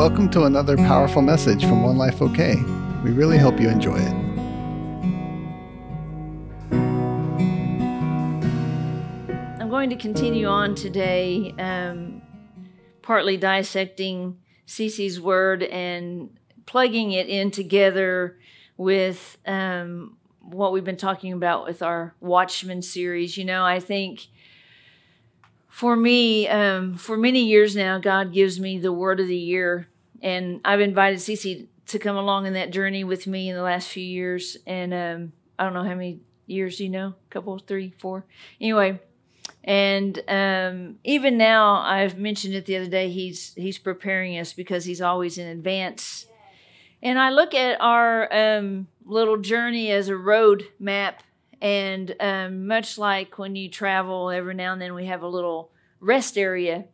Welcome to another powerful message from One Life OK. We really hope you enjoy it. I'm going to continue on today, partly dissecting CeCe's word and plugging it in together with what we've been talking about with our Watchmen series. You know, I think for me, for many years now, God gives me the word of the year, and I've invited CeCe to come along in that journey with me in the last few years. And I don't know how many years, you know, a couple, three, four. Anyway, and even now, I've mentioned it the other day, he's preparing us because he's always in advance. And I look at our little journey as a road map. And much like when you travel, every now and then we have a little rest area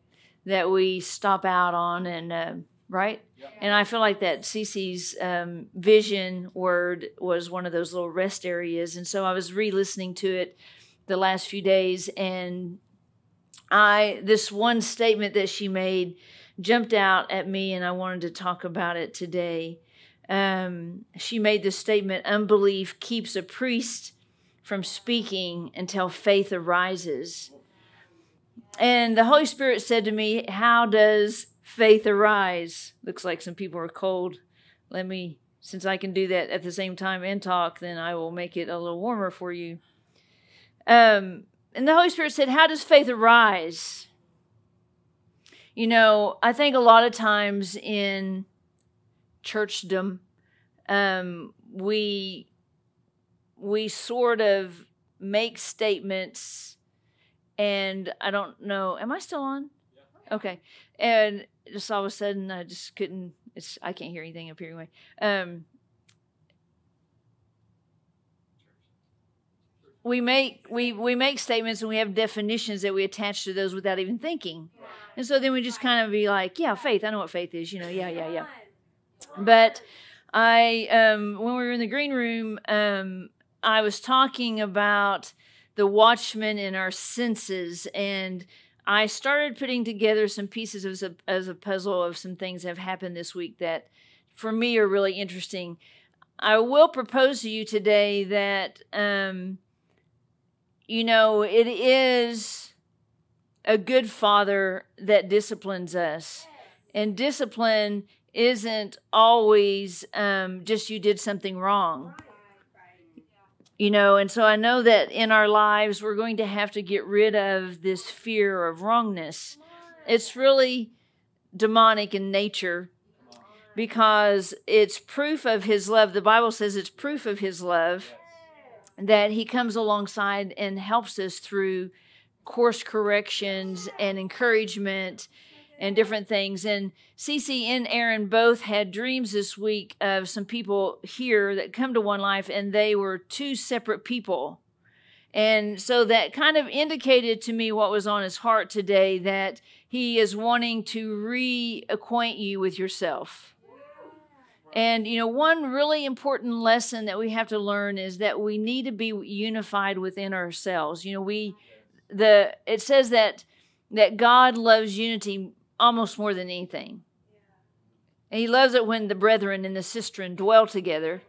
that we stop out on, and right? Yep. And I feel like that CeCe's vision word was one of those little rest areas. And so I was re-listening to it the last few days, and this one statement that she made jumped out at me, and I wanted to talk about it today. She made this statement: unbelief keeps a priest from speaking until faith arises. And the Holy Spirit said to me, how does faith arise? Looks like some people are cold. Since I can do that at the same time and talk, then I will make it a little warmer for you. And the Holy Spirit said, how does faith arise? You know, I think a lot of times in churchdom, we sort of make statements, and I don't know. Am I still on? Yeah. Okay. And just all of a sudden, I just couldn't. I can't hear anything up here anyway. We make statements, and we have definitions that we attach to those without even thinking, and so then we just kind of be like, "Yeah, faith. I know what faith is." You know, yeah. But I, when we were in the green room, I was talking about the watchmen in our senses, and I started putting together some pieces as a puzzle of some things that have happened this week that, for me, are really interesting. I will propose to you today that, you know, it is a good father that disciplines us, and discipline isn't always just you did something wrong. You know, and so I know that in our lives, we're going to have to get rid of this fear of wrongness. It's really demonic in nature because it's proof of his love. The Bible says it's proof of his love that he comes alongside and helps us through course corrections and encouragement and different things. And CeCe and Aaron both had dreams this week of some people here that come to One Life, and they were two separate people. And so that kind of indicated to me what was on his heart today, that he is wanting to reacquaint you with yourself. And, you know, one really important lesson that we have to learn is that we need to be unified within ourselves. You know, it says that God loves unity almost more than anything. And he loves it when the brethren and the sistren dwell together.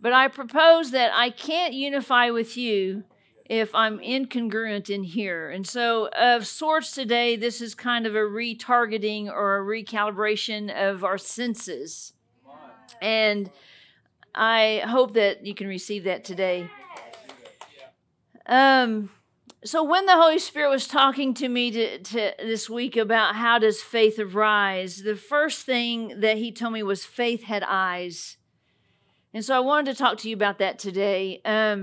But I propose that I can't unify with you if I'm incongruent in here. And so of sorts today, this is kind of a retargeting or a recalibration of our senses. And I hope that you can receive that today. So when the Holy Spirit was talking to me to this week about how does faith arise, the first thing that he told me was faith had eyes. And so I wanted to talk to you about that today. Have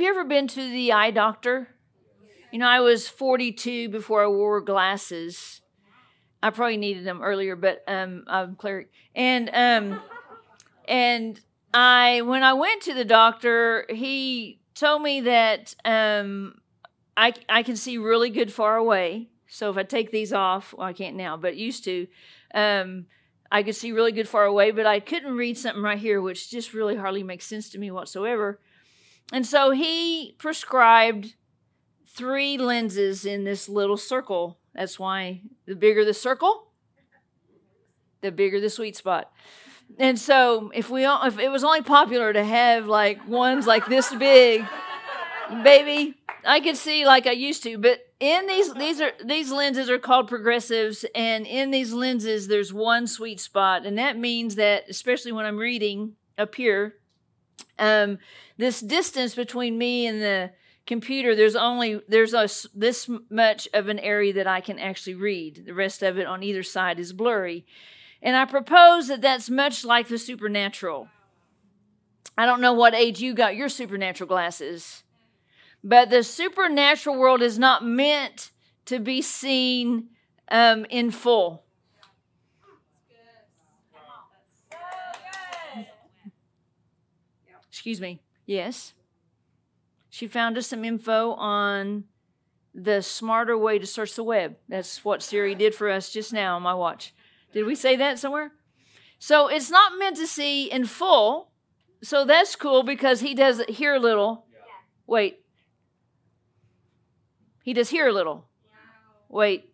you ever been to the eye doctor? You know, I was 42 before I wore glasses. I probably needed them earlier, but I'm cleric. And when I went to the doctor, he told me that I can see really good far away. So if I take these off, well, I can't now, but used to, I could see really good far away, but I couldn't read something right here, which just really hardly makes sense to me whatsoever. And so he prescribed 3 lenses in this little circle. That's why the bigger the circle, the bigger the sweet spot. And so if it was only popular to have like ones like this big, baby, I could see like I used to, but in these lenses are called progressives, and in these lenses there's one sweet spot, and that means that, especially when I'm reading up here, this distance between me and the computer, there's this much of an area that I can actually read. The rest of it on either side is blurry, and I propose that that's much like the supernatural. I don't know what age you got your supernatural glasses. But the supernatural world is not meant to be seen in full. Excuse me. Yes. She found us some info on the smarter way to search the web. That's what Siri did for us just now on my watch. Did we say that somewhere? So it's not meant to see in full. So that's cool because he does hear little. Wait. He does hear a little. Wait.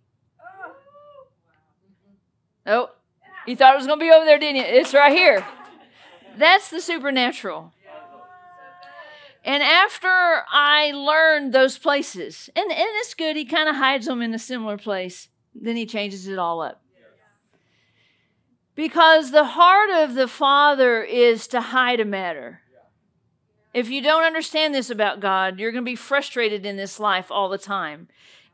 Oh, you thought it was going to be over there, didn't you? It's right here. That's the supernatural. And after I learned those places, and it's good, he kind of hides them in a similar place. Then he changes it all up. Because the heart of the Father is to hide a matter. If you don't understand this about God, you're going to be frustrated in this life all the time.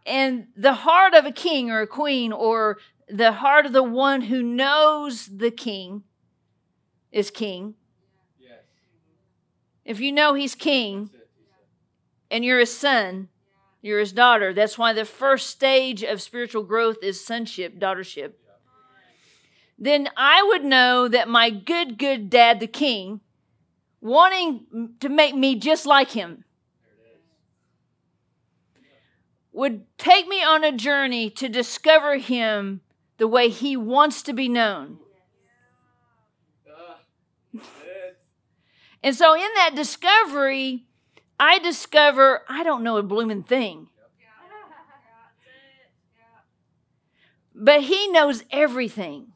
And the heart of a king or a queen, or the heart of the one who knows the king is king. Yes. If you know he's king and you're his son, you're his daughter. That's why the first stage of spiritual growth is sonship, daughtership. Yeah. Then I would know that my good dad, the king, wanting to make me just like him, would take me on a journey to discover him the way he wants to be known. And so in that discovery, I discover I don't know a blooming thing. But he knows everything.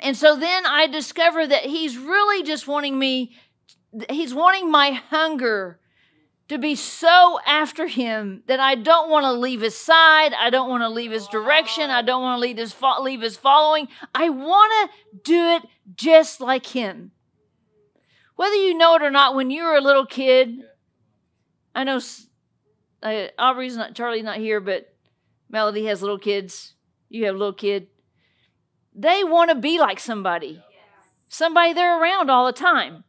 And so then I discover that he's really just wanting me. He's wanting my hunger to be so after him that I don't want to leave his side. I don't want to leave his direction. I don't want to leave his following. I want to do it just like him. Whether you know it or not, when you were a little kid, I know Aubrey's not, Charlie's not here, but Melody has little kids. You have a little kid. They want to be like somebody. Somebody they're around all the time.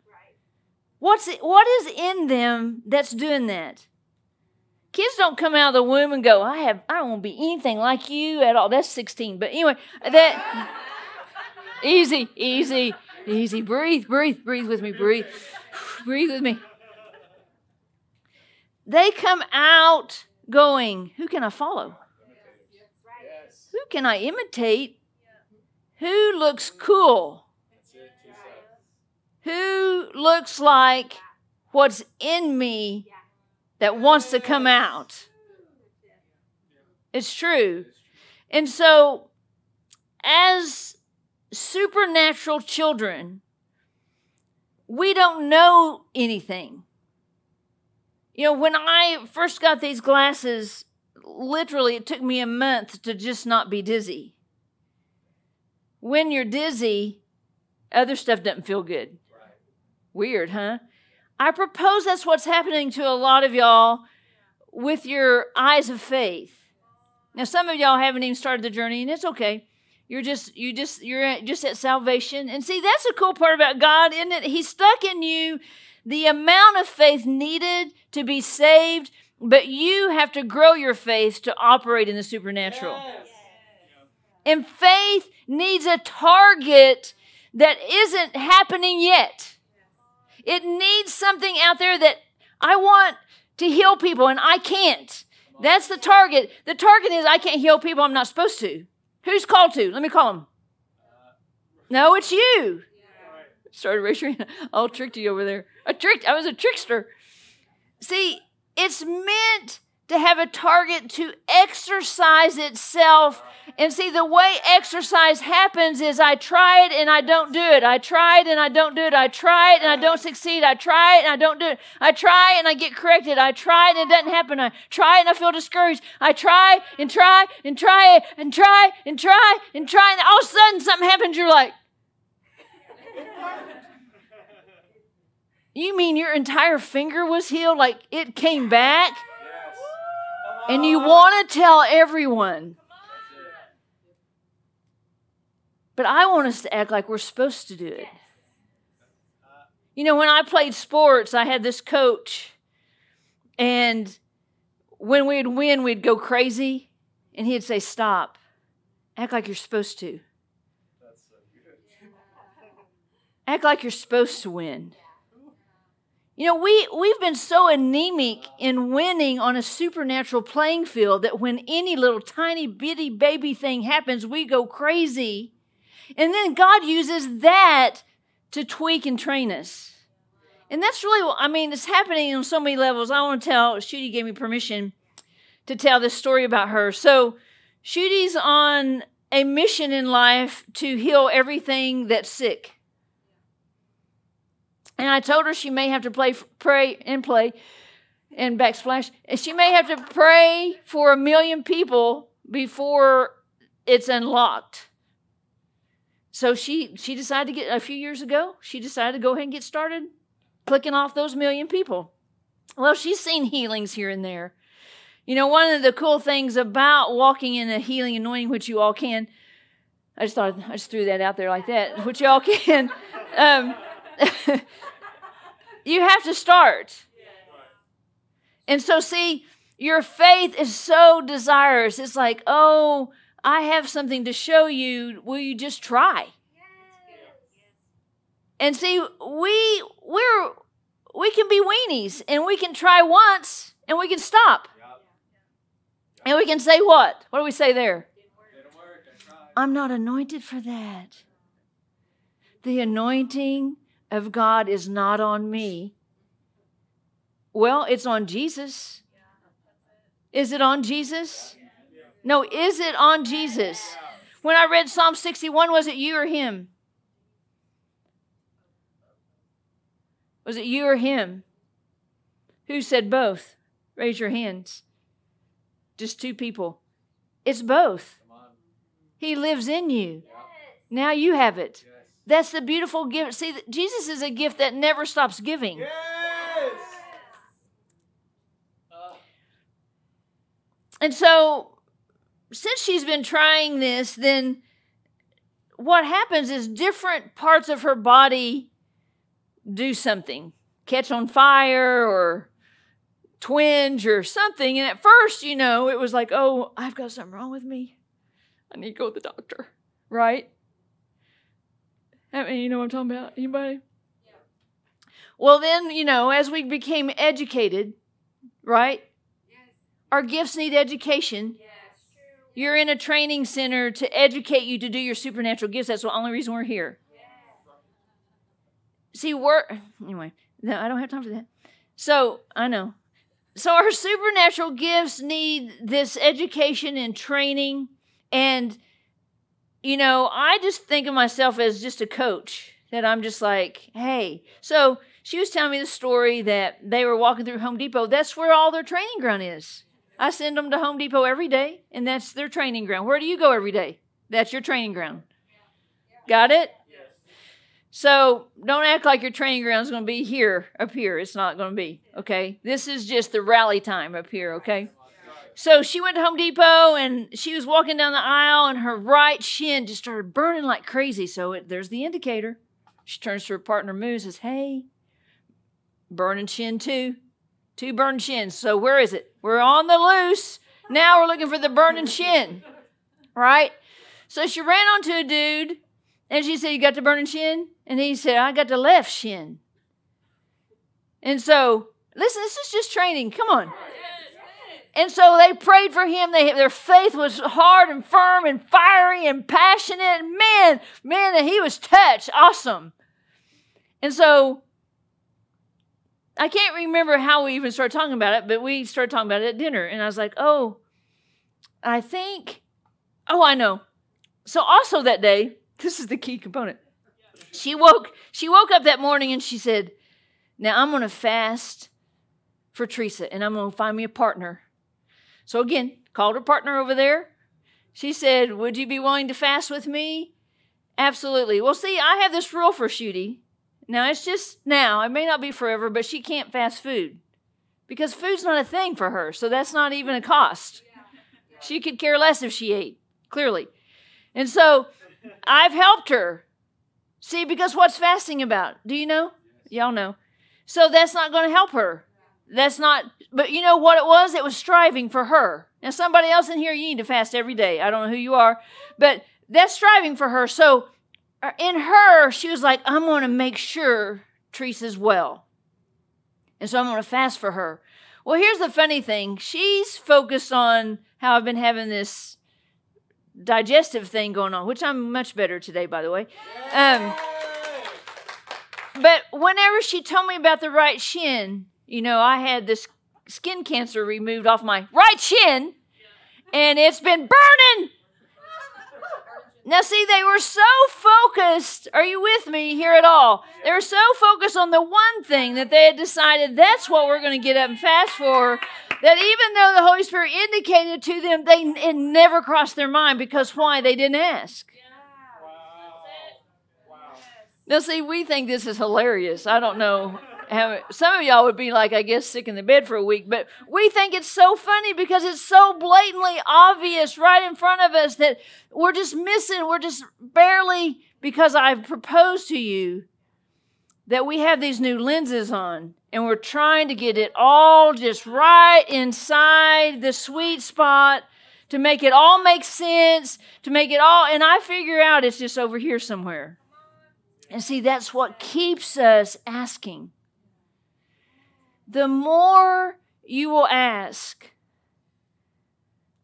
What is in them that's doing that? Kids don't come out of the womb and go, I don't want to be anything like you at all. That's 16. But anyway, that easy. Breathe with me. Breathe with me. They come out going, who can I follow? Who can I imitate? Who looks cool? Who looks like what's in me that wants to come out? It's true. And so, as supernatural children, we don't know anything. You know, when I first got these glasses, literally it took me a month to just not be dizzy. When you're dizzy, other stuff doesn't feel good. Right. Weird, huh? I propose that's what's happening to a lot of y'all with your eyes of faith. Now, some of y'all haven't even started the journey, and it's okay. You're just at salvation. And see, that's the cool part about God, isn't it? He's stuck in you the amount of faith needed to be saved, but you have to grow your faith to operate in the supernatural. Yes. And faith needs a target that isn't happening yet. It needs something out there that I want to heal people and I can't. That's the target. The target is I can't heal people I'm not supposed to. Who's called to? Let me call them. No, it's you. Started raising your hand. I tricked you over there. I was a trickster. See, it's meant to have a target to exercise itself. And see, the way exercise happens is I try it and I don't do it. I try it and I don't do it. I try it and I don't succeed. I try it and I don't do it. I try and I get corrected. I try and it doesn't happen. I try and I feel discouraged. I try and try and try and try and try and try. And all of a sudden something happens. You're like, you mean your entire finger was healed? Like it came back? And you want to tell everyone. But I want us to act like we're supposed to do it. You know, when I played sports, I had this coach. And when we'd win, we'd go crazy. And he'd say, stop. Act like you're supposed to. That's so good. Act like you're supposed to win. You know, we've been so anemic in winning on a supernatural playing field that when any little tiny bitty baby thing happens, we go crazy. And then God uses that to tweak and train us. And that's really, I mean, it's happening on so many levels. I want to tell, Shudie gave me permission to tell this story about her. So Shudie's on a mission in life to heal everything that's sick. And I told her she may have to pray and backsplash. And she may have to pray for 1 million people before it's unlocked. So she decided to get, a few years ago, she decided to go ahead and get started clicking off those 1 million people. Well, she's seen healings here and there. You know, one of the cool things about walking in a healing anointing, which you all can, I just threw that out there like that, which you all can, you have to start. And so, see, your faith is so desirous. It's like, oh, I have something to show you. Will you just try? And see, we can be weenies, and we can try once, and we can stop. And we can say what? What do we say there? I'm not anointed for that. The anointing of God is not on me. Well, it's on Jesus. Is it on Jesus? No, is it on Jesus? When I read Psalm 61, was it you or him? Was it you or him? Who said both? Raise your hands. Just two people. It's both. He lives in you. Now you have it. That's the beautiful gift. See, Jesus is a gift that never stops giving. Yes. And so, since she's been trying this, then what happens is different parts of her body do something. Catch on fire or twinge or something. And at first, you know, it was like, oh, I've got something wrong with me. I need to go to the doctor, right? I mean, you know what I'm talking about? Anybody? Yeah. Well, then, you know, as we became educated, right? Yes. Our gifts need education. Yes. You're in a training center to educate you to do your supernatural gifts. That's the only reason we're here. Yes. See, anyway, no, I don't have time for that. So, I know. So our supernatural gifts need this education and training and you know, I just think of myself as just a coach that I'm just like, hey. So she was telling me the story that they were walking through Home Depot. That's where all their training ground is. I send them to Home Depot every day, and that's their training ground. Where do you go every day? That's your training ground. Got it? Yes. So don't act like your training ground is going to be here, up here. It's not going to be, okay? This is just the rally time up here, okay? So she went to Home Depot, and she was walking down the aisle, and her right shin just started burning like crazy. So there's the indicator. She turns to her partner, Moose, and says, hey, burning shin too. Two burned shins. So where is it? We're on the loose. Now we're looking for the burning shin, right? So she ran onto a dude, and she said, you got the burning shin? And he said, I got the left shin. And so, listen, this is just training. Come on. And so they prayed for him. Their faith was hard and firm and fiery and passionate. Man, he was touched. Awesome. And so I can't remember how we even started talking about it, but we started talking about it at dinner. And I was like, I know. So also that day, this is the key component. She woke up that morning and she said, now I'm going to fast for Teresa and I'm going to find me a partner. So again, called her partner over there. She said, would you be willing to fast with me? Absolutely. Well, see, I have this rule for Shudie. Now, it's just now. It may not be forever, but she can't fast food because food's not a thing for her, so that's not even a cost. She could care less if she ate, clearly. And so I've helped her. See, because what's fasting about? Do you know? Y'all know. So that's not going to help her. That's not, but you know what it was? It was striving for her. Now, somebody else in here, you need to fast every day. I don't know who you are, but that's striving for her. So in her, she was like, I'm going to make sure Teresa's well. And so I'm going to fast for her. Well, here's the funny thing. She's focused on how I've been having this digestive thing going on, which I'm much better today, by the way. But whenever she told me about the right shin, you know, I had this skin cancer removed off my right shin, and it's been burning. Now, see, they were so focused. Are you with me here at all? They were so focused on the one thing that they had decided that's what we're going to get up and fast for, that even though the Holy Spirit indicated to them, it never crossed their mind because why? They didn't ask. Yeah. Wow. Wow. Now, see, we think this is hilarious. I don't know. Some of y'all would be like, I guess, sick in the bed for a week. But we think it's so funny because it's so blatantly obvious right in front of us that we're just missing. We're just barely, because I've proposed to you, that we have these new lenses on. And we're trying to get it all just right inside the sweet spot to make it all make sense, to make it all. And I figure out it's just over here somewhere. And see, that's what keeps us asking. The more you will ask.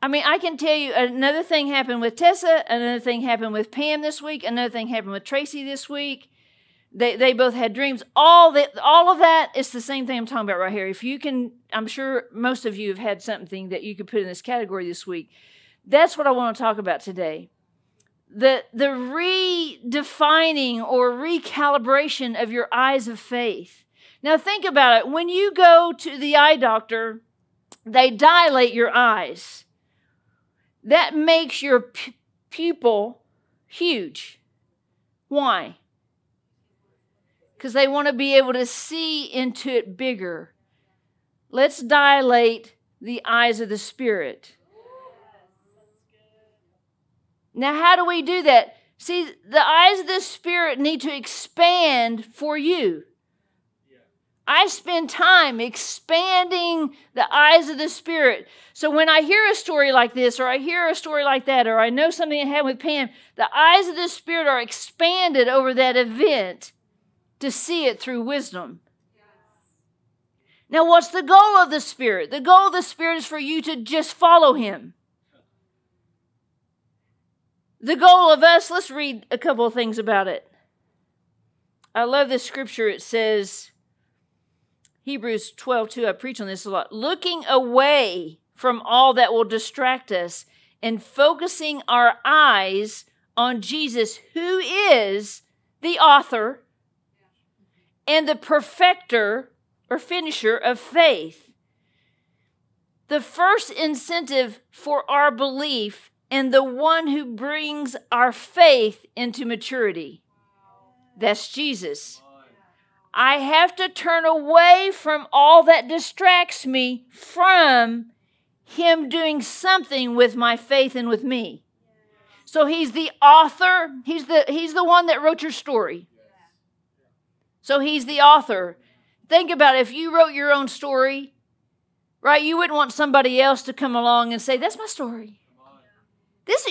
I mean, I can tell you another thing happened with Tessa, another thing happened with Pam this week, another thing happened with Tracy this week. They both had dreams. All of that is the same thing I'm talking about right here. If you can, I'm sure most of you have had something that you could put in this category this week. That's what I want to talk about today. The redefining or recalibration of your eyes of faith. Now think about it. When you go to the eye doctor, they dilate your eyes. That makes your pupil huge. Why? Because they want to be able to see into it bigger. Let's dilate the eyes of the Spirit. Now, how do we do that? See, the eyes of the Spirit need to expand for you. I spend time expanding the eyes of the Spirit. So when I hear a story like this, or I hear a story like that, or I know something that happened with Pam, the eyes of the Spirit are expanded over that event to see it through wisdom. Now, what's the goal of the Spirit? The goal of the Spirit is for you to just follow Him. The goal of us, let's read a couple of things about it. I love this scripture. It says, Hebrews 12:2, I preach on this a lot. Looking away from all that will distract us and focusing our eyes on Jesus, who is the author and the perfecter or finisher of faith. The first incentive for our belief and the one who brings our faith into maturity. That's Jesus. I have to turn away from all that distracts me from Him doing something with my faith and with me. So He's the author. He's the one that wrote your story. So He's the author. Think about it. If you wrote your own story, right, you wouldn't want somebody else to come along and say, that's my story.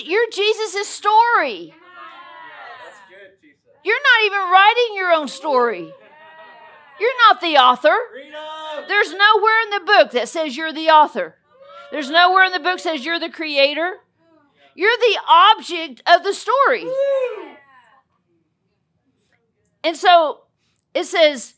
You're Jesus' story. You're not even writing your own story. You're not the author. There's nowhere in the book that says you're the author. There's nowhere in the book that says you're the creator. You're the object of the story. And so it says,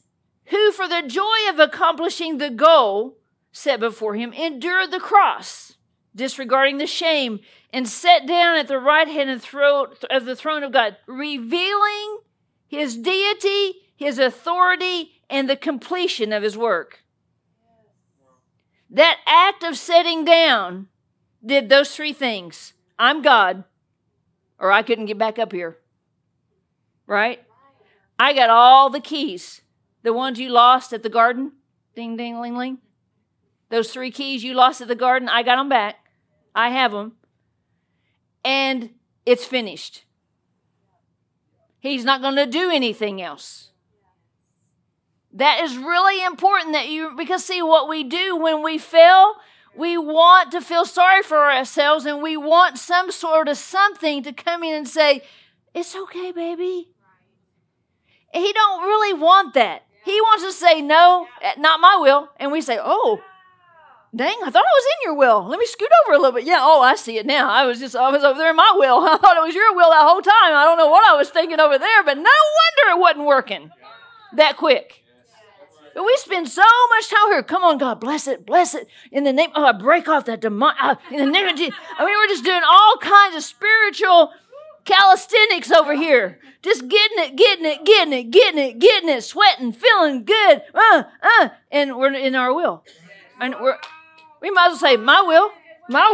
who for the joy of accomplishing the goal set before him endured the cross, disregarding the shame, and sat down at the right hand of the throne of God, revealing his deity, his authority, and the completion of his work. That act of sitting down did those three things. I'm God, or I couldn't get back up here. Right? I got all the keys. The ones you lost at the garden. Ding, ding, ling, ling. Those three keys you lost at the garden, I got them back. I have them. And it's finished. He's not going to do anything else. That is really important that you, because see what we do when we fail, we want to feel sorry for ourselves and we want some sort of something to come in and say, it's okay, baby. Right. He don't really want that. Yeah. He wants to say, no, not my will. And we say, oh, dang, I thought I was in your will. Let me scoot over a little bit. Yeah, oh, I see it now. I was over there in my will. I thought it was your will that whole time. I don't know what I was thinking over there, but no wonder it wasn't working that quick. But we spend so much time here. Come on, God, bless it. In the name, oh, I break off that demon. In the name of Jesus. I mean, we're just doing all kinds of spiritual calisthenics over here. Just getting it, sweating, feeling good. And we're in our will. And we might as well say, my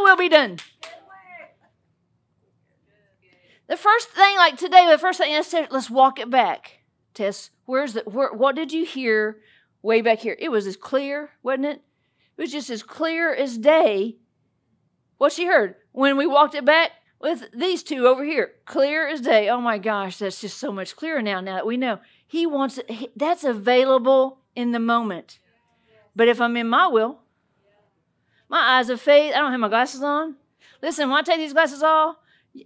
will be done. The first thing, like today, the first thing I said, let's walk it back. Tess, what did you hear way back here? It was as clear, wasn't it? It was just as clear as day. What she heard when we walked it back with these two over here, clear as day. Oh my gosh, that's just so much clearer now. Now that we know he wants it, that's available in the moment. But if I'm in my will, my eyes are faded. I don't have my glasses on. Listen, when I take these glasses off,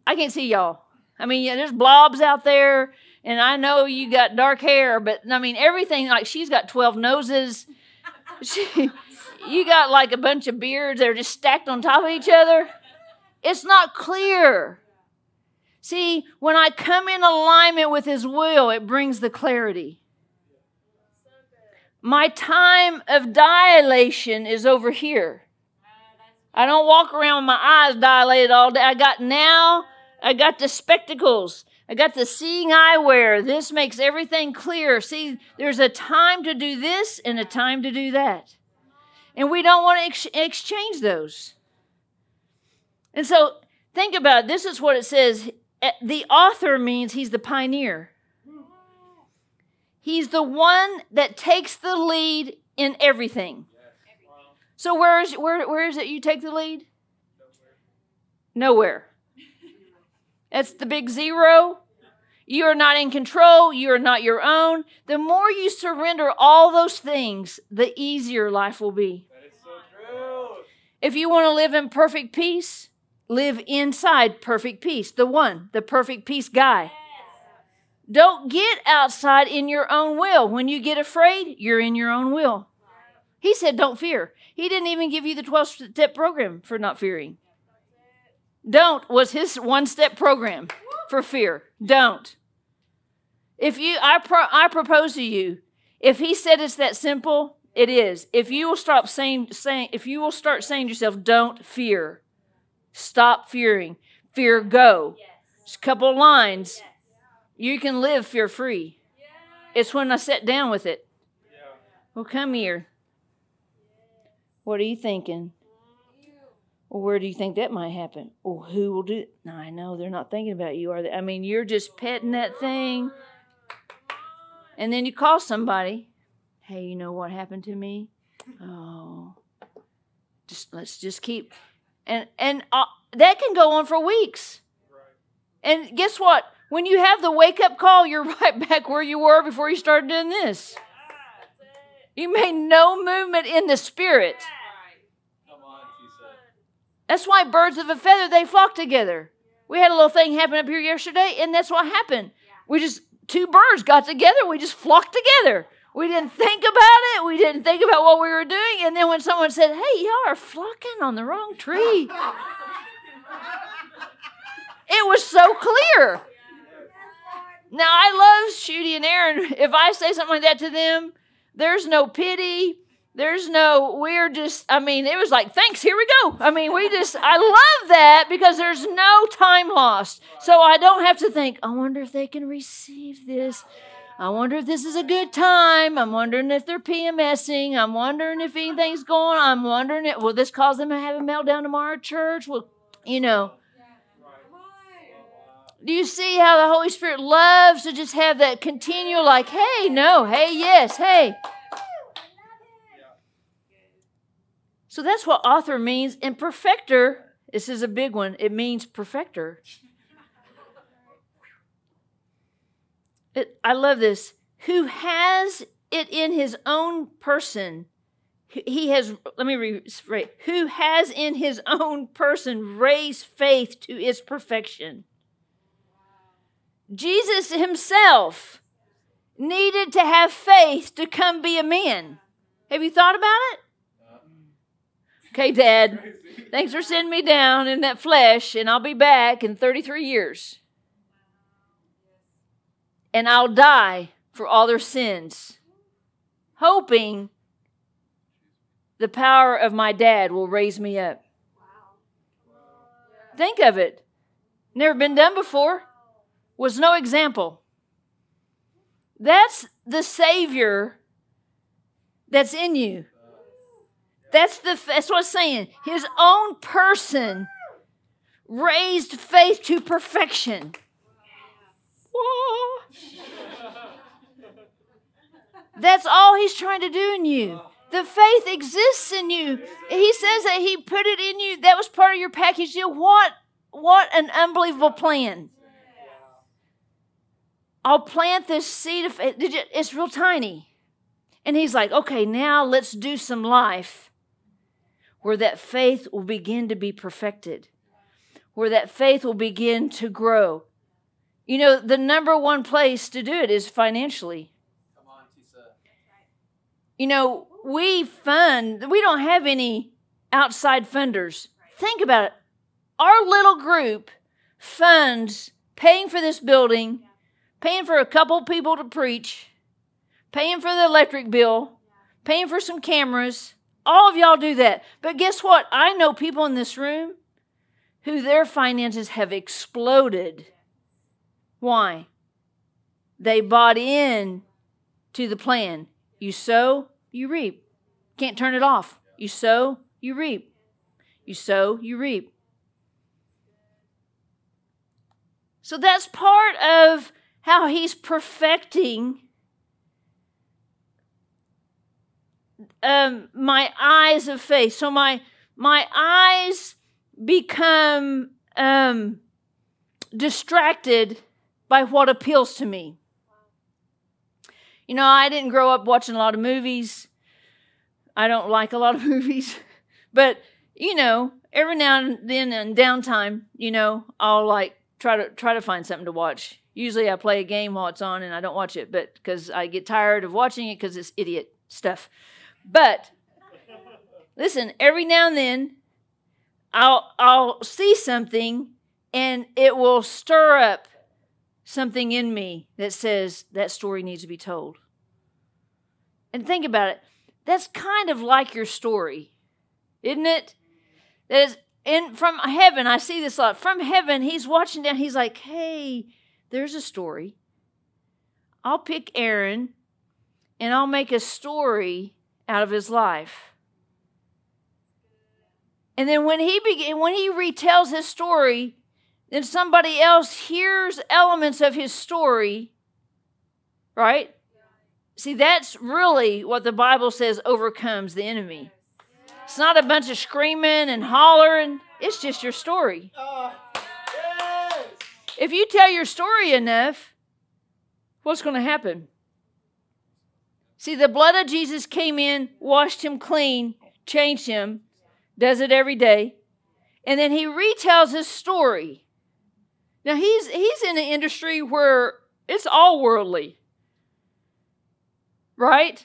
I can't see y'all. I mean, yeah, there's blobs out there. And I know you got dark hair, but I mean, everything, like she's got 12 noses. You got like a bunch of beards that are just stacked on top of each other. It's not clear. See, when I come in alignment with his will, it brings the clarity. My time of dilation is over here. I don't walk around with my eyes dilated all day. I got the spectacles. I got the seeing eyewear. This makes everything clear. See, there's a time to do this and a time to do that. And we don't want to exchange those. And so think about it. This is what it says. The author means he's the pioneer. He's the one that takes the lead in everything. So where is it you take the lead? Nowhere. That's the big zero. You are not in control. You are not your own. The more you surrender all those things, the easier life will be. That is so true. If you want to live in perfect peace, live inside perfect peace. The perfect peace guy. Don't get outside in your own will. When you get afraid, you're in your own will. He said, don't fear. He didn't even give you the 12-step program for not fearing. Don't was his one-step program for fear. Don't. I propose to you, if he said it's that simple, it is. If you will stop saying, if you will start saying to yourself, don't fear. Stop fearing. Fear go. Just a couple lines. You can live fear-free. It's when I sat down with it. Well, come here. What are you thinking? Well, where do you think that might happen? Well, who will do it? No, I know they're not thinking about you, are they? I mean, you're just petting that thing. And then you call somebody. Hey, you know what happened to me? Oh, let's keep. And that can go on for weeks. And guess what? When you have the wake-up call, you're right back where you were before you started doing this. You made no movement in the spirit. That's why birds of a feather, they flock together. We had a little thing happen up here yesterday, and that's what happened. We just, two birds got together, we just flocked together. We didn't think about it. We didn't think about what we were doing. And then when someone said, hey, y'all are flocking on the wrong tree. It was so clear. Now, I love Shudie and Aaron. If I say something like that to them, there's no pity. There's no, we're just, I mean, it was like, thanks, here we go. I mean, I love that because there's no time lost. So I don't have to think, I wonder if they can receive this. I wonder if this is a good time. I'm wondering if they're PMSing. I'm wondering if anything's going on. I'm wondering, will this cause them to have a meltdown tomorrow at church? Well, you know. Do you see how the Holy Spirit loves to just have that continual like, hey, no, hey, yes, hey. So that's what author means. And perfecter, this is a big one. It means perfecter. I love this. Who has it in his own person. He has, let me rephrase. Who has in his own person raised faith to its perfection. Jesus himself needed to have faith to come be a man. Have you thought about it? Okay, Dad, thanks for sending me down in that flesh, and I'll be back in 33 years. And I'll die for all their sins, hoping the power of my dad will raise me up. Think of it. Never been done before. Was no example. That's the Savior that's in you. That's what it's saying. His own person raised faith to perfection. Whoa. That's all he's trying to do in you. The faith exists in you. He says that he put it in you. That was part of your package deal. What an unbelievable plan. I'll plant this seed of faith. It's real tiny. And he's like, okay, now let's do some life. Where that faith will begin to be perfected, where that faith will begin to grow. You know, the number one place to do it is financially. Come on, Tisa. You know, we don't have any outside funders. Think about it. Our little group funds paying for this building, paying for a couple people to preach, paying for the electric bill, paying for some cameras. All of y'all do that. But guess what? I know people in this room who their finances have exploded. Why? They bought in to the plan. You sow, you reap. Can't turn it off. You sow, you reap. You sow, you reap. So that's part of how he's perfecting my eyes of faith. So my eyes become distracted by what appeals to me. You know, I didn't grow up watching a lot of movies. I don't like a lot of movies. But, you know, every now and then in downtime, you know, I'll like try to find something to watch. Usually I play a game while it's on and I don't watch it, but because I get tired of watching it because it's idiot stuff. But listen, every now and then I'll see something and it will stir up something in me that says that story needs to be told. And think about it. That's kind of like your story, isn't it? That is, and from heaven, I see this a lot. From heaven, he's watching down. He's like, hey, there's a story. I'll pick Aaron and I'll make a story out of his life. And then when he retells his story, then somebody else hears elements of his story, right? See, that's really what the Bible says overcomes the enemy. It's not a bunch of screaming and hollering. It's just your story. If you tell your story enough, what's going to happen? See, the blood of Jesus came in, washed him clean, changed him, does it every day. And then he retells his story. Now, he's in an industry where it's all worldly, right?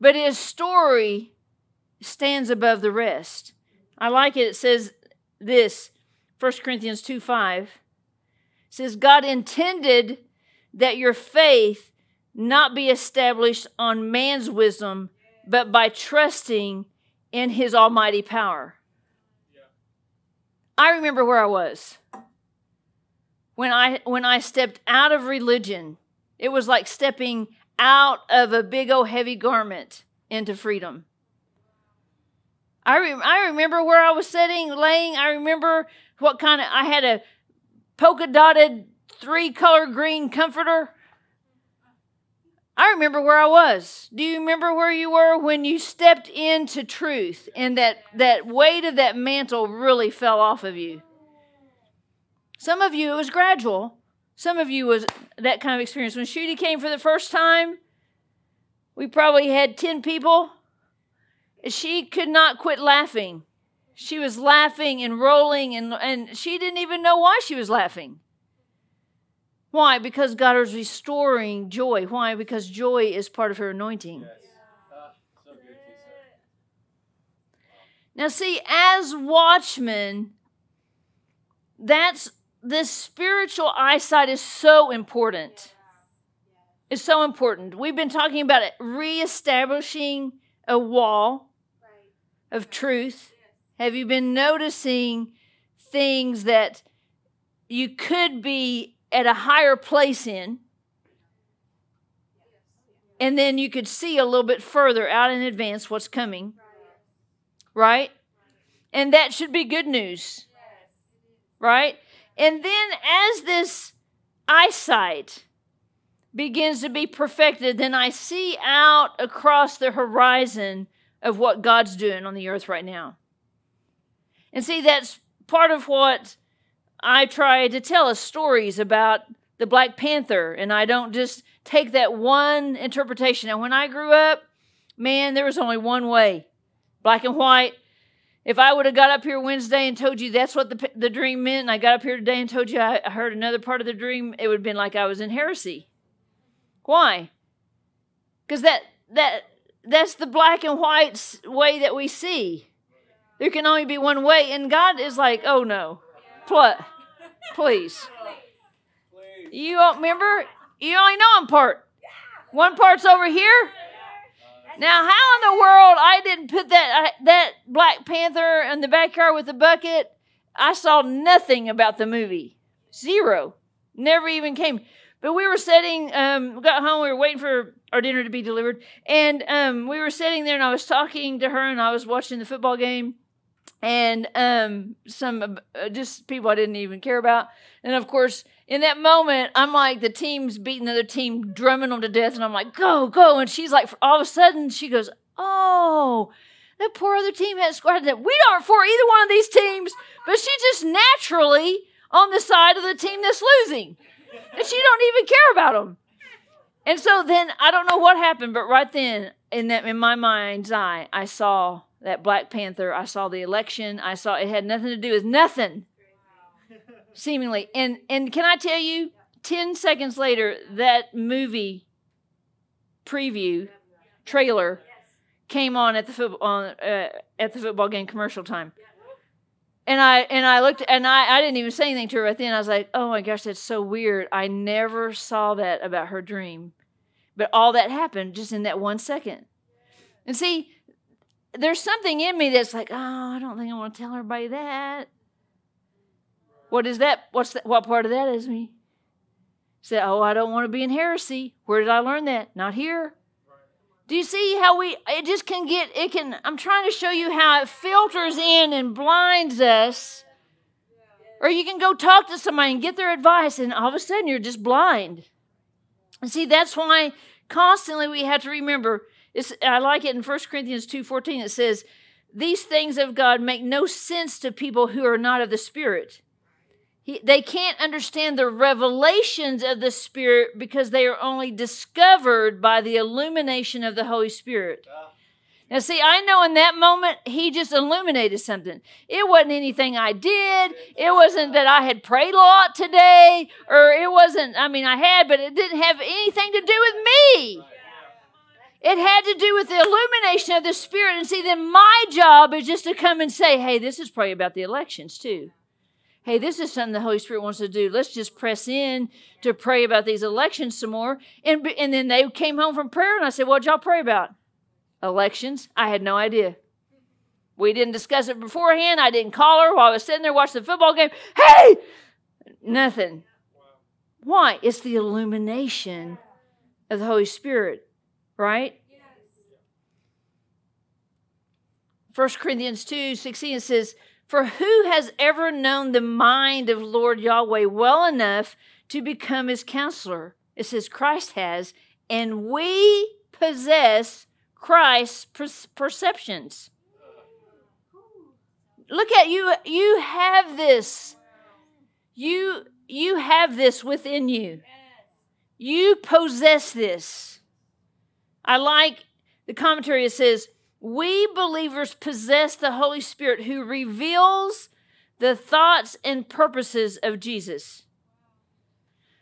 But his story stands above the rest. I like it. It says this, 1 Corinthians 2:5. It says, God intended that your faith not be established on man's wisdom, but by trusting in his almighty power. Yeah. I remember where I was when I stepped out of religion. It was like stepping out of a big old heavy garment into freedom. I remember where I was sitting, laying. I remember what kind of, I had a polka dotted 3-color green comforter. I remember where I was. Do you remember where you were when you stepped into truth and that weight of that mantle really fell off of you? Some of you, it was gradual. Some of you was that kind of experience. When Shudie came for the first time, we probably had 10 people. She could not quit laughing. She was laughing and rolling, and she didn't even know why she was laughing. Why? Because God is restoring joy. Why? Because joy is part of her anointing. Yes. So good, Tisa. Now see, as watchmen, that's this spiritual eyesight is so important. It's so important. We've been talking about it, reestablishing a wall of truth. Have you been noticing things that you could be at a higher place in, and then you could see a little bit further out in advance what's coming, right? And that should be good news, right? And then as this eyesight begins to be perfected, then I see out across the horizon of what God's doing on the earth right now. And see, that's part of what I try to tell us stories about the Black Panther, and I don't just take that one interpretation. And when I grew up, man, there was only one way, black and white. If I would have got up here Wednesday and told you that's what the dream meant, and I got up here today and told you I heard another part of the dream, it would have been like I was in heresy. Why? Because that's the black and white way that we see. There can only be one way, and God is like, oh no. Please. You don't remember? You only know I'm part. One part's over here. Now, how in the world I didn't put that Black Panther in the backyard with the bucket? I saw nothing about the movie. Zero. Never even came. But we were sitting, we got home, we were waiting for our dinner to be delivered, and we were sitting there, and I was talking to her, and I was watching the football game, and some just people I didn't even care about. And, of course, in that moment, I'm like, the team's beating the other team, drumming them to death, and I'm like, go, go. And she's like, all of a sudden, she goes, oh, that poor other team had squatted that. We aren't for either one of these teams, but she's just naturally on the side of the team that's losing. And she don't even care about them. And so then, I don't know what happened, but right then, in my mind's eye, I saw that Black Panther. I saw the election. I saw it had nothing to do with nothing, seemingly. And can I tell you, 10 seconds later, that movie preview trailer came on at the football game commercial time. And I looked, and I didn't even say anything to her right then. I was like, oh my gosh, that's so weird. I never saw that about her dream. But all that happened just in that 1 second. And see, there's something in me that's like, oh, I don't think I want to tell everybody that. What is that? What part of that is me? Say, oh, I don't want to be in heresy. Where did I learn that? Not here. Do you see how I'm trying to show you how it filters in and blinds us. Or you can go talk to somebody and get their advice, and all of a sudden you're just blind. And see, that's why constantly we have to remember, I like it in 1 Corinthians 2:14, it says, these things of God make no sense to people who are not of the Spirit. They can't understand the revelations of the Spirit because they are only discovered by the illumination of the Holy Spirit. Now, see, I know in that moment, he just illuminated something. It wasn't anything I did. It wasn't that I had prayed a lot today, or it wasn't, I mean, I had, but it didn't have anything to do with me. It had to do with the illumination of the Spirit. And see, then my job is just to come and say, hey, this is probably about the elections too. hey, this is something the Holy Spirit wants to do. Let's just press in to pray about these elections some more. And then they came home from prayer, and I said, what'd y'all pray about? Elections? I had no idea. We didn't discuss it beforehand. I didn't call her while I was sitting there watching the football game. Hey! Nothing. Why? It's the illumination of the Holy Spirit, right? 1 Corinthians 2:16, it says, for who has ever known the mind of Lord Yahweh well enough to become his counselor? It says Christ has, and we possess Christ's perceptions. Look at you. You have this. You have this within you. You possess this. I like the commentary. It says, we believers possess the Holy Spirit who reveals the thoughts and purposes of Jesus.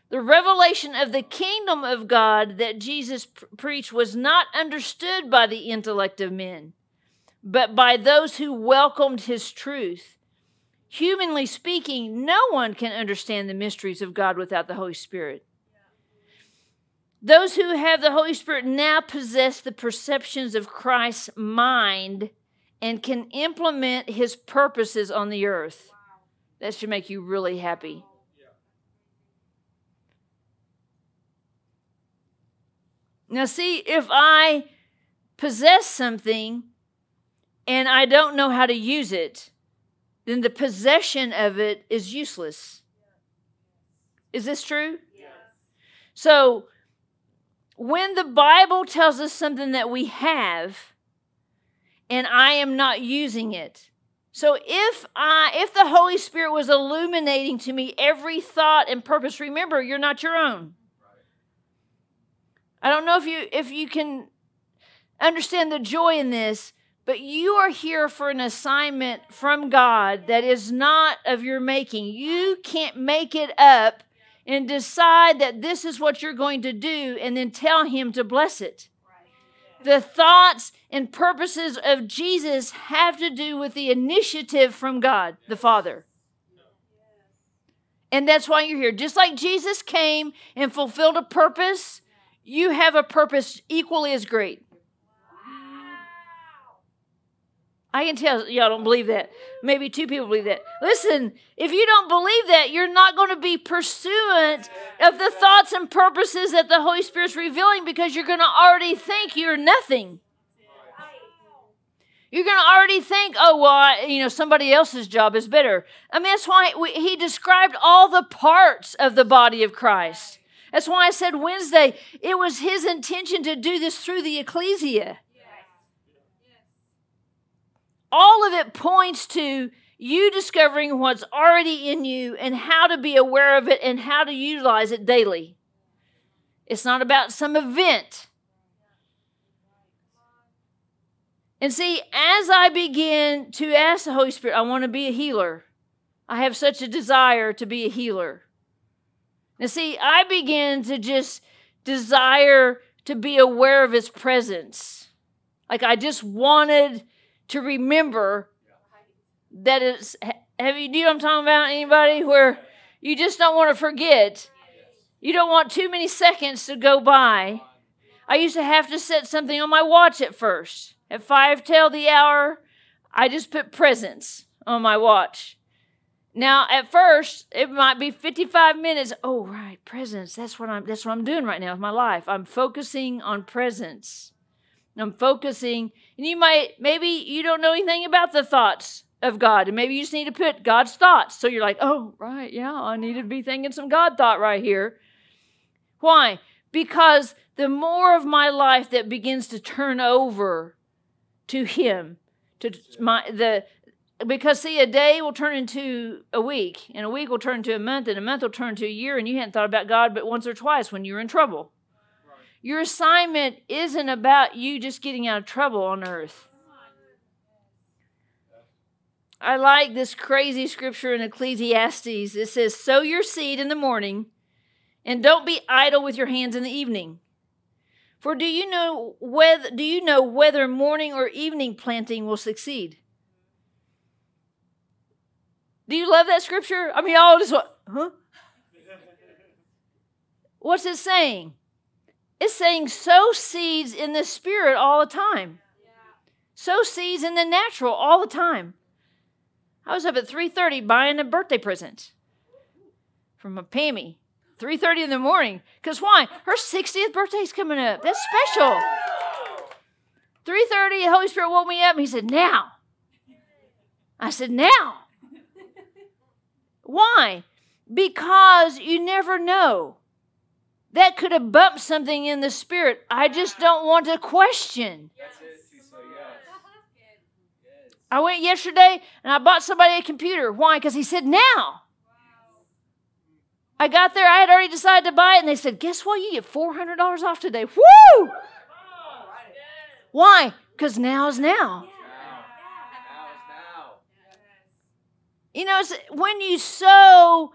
The revelation of the kingdom of God that Jesus preached was not understood by the intellect of men, but by those who welcomed his truth. Humanly speaking, no one can understand the mysteries of God without the Holy Spirit. Those who have the Holy Spirit now possess the perceptions of Christ's mind and can implement his purposes on the earth. That should make you really happy. Now, see, if I possess something and I don't know how to use it, then the possession of it is useless. Is this true? Yes. So, when the Bible tells us something that we have, and I am not using it. So if the Holy Spirit was illuminating to me every thought and purpose, remember, you're not your own. I don't know if you can understand the joy in this, but you are here for an assignment from God that is not of your making. You can't make it up and decide that this is what you're going to do and then tell him to bless it. The thoughts and purposes of Jesus have to do with the initiative from God, the Father. And that's why you're here. Just like Jesus came and fulfilled a purpose, you have a purpose equally as great. I can tell y'all don't believe that. Maybe two people believe that. Listen, if you don't believe that, you're not going to be pursuant of the thoughts and purposes that the Holy Spirit's revealing, because you're going to already think you're nothing. You're going to already think, oh, well, somebody else's job is better. I mean, that's why he described all the parts of the body of Christ. That's why I said Wednesday, it was his intention to do this through the ecclesia. All of it points to you discovering what's already in you and how to be aware of it and how to utilize it daily. It's not about some event. And see, as I begin to ask the Holy Spirit, I want to be a healer. I have such a desire to be a healer. Now see, I begin to just desire to be aware of his presence. Like I just wanted to remember that it's, do you know what I'm talking about, anybody? Where you just don't want to forget. You don't want too many seconds to go by. I used to have to set something on my watch at first. At 5 till the hour, I just put presents on my watch. Now, at first, it might be 55 minutes. Oh, right, presents. That's what I'm doing right now with my life. I'm focusing on presents. I'm focusing, and maybe you don't know anything about the thoughts of God, and maybe you just need to put God's thoughts. So you're like, oh, right, yeah, I need to be thinking some God thought right here. Why? Because the more of my life that begins to turn over to him, because see, a day will turn into a week, and a week will turn into a month, and a month will turn into a year, and you hadn't thought about God but once or twice when you were in trouble. Your assignment isn't about you just getting out of trouble on earth. I like this crazy scripture in Ecclesiastes. It says, sow your seed in the morning and don't be idle with your hands in the evening. For do you know whether morning or evening planting will succeed? Do you love that scripture? I mean, all just what? Huh? What's it saying? It's saying sow seeds in the spirit all the time. Yeah. Sow seeds in the natural all the time. I was up at 3:30 buying a birthday present from a Pammy. 3:30 in the morning. Because why? Her 60th birthday's coming up. That's special. 3:30, the Holy Spirit woke me up and he said, now. I said, now. Why? Because you never know. That could have bumped something in the spirit. I just don't want to question. I went yesterday and I bought somebody a computer. Why? Because he said, now. I got there. I had already decided to buy it. And they said, guess what? You get $400 off today. Woo! Why? Because now is now. You know, it's when you sow,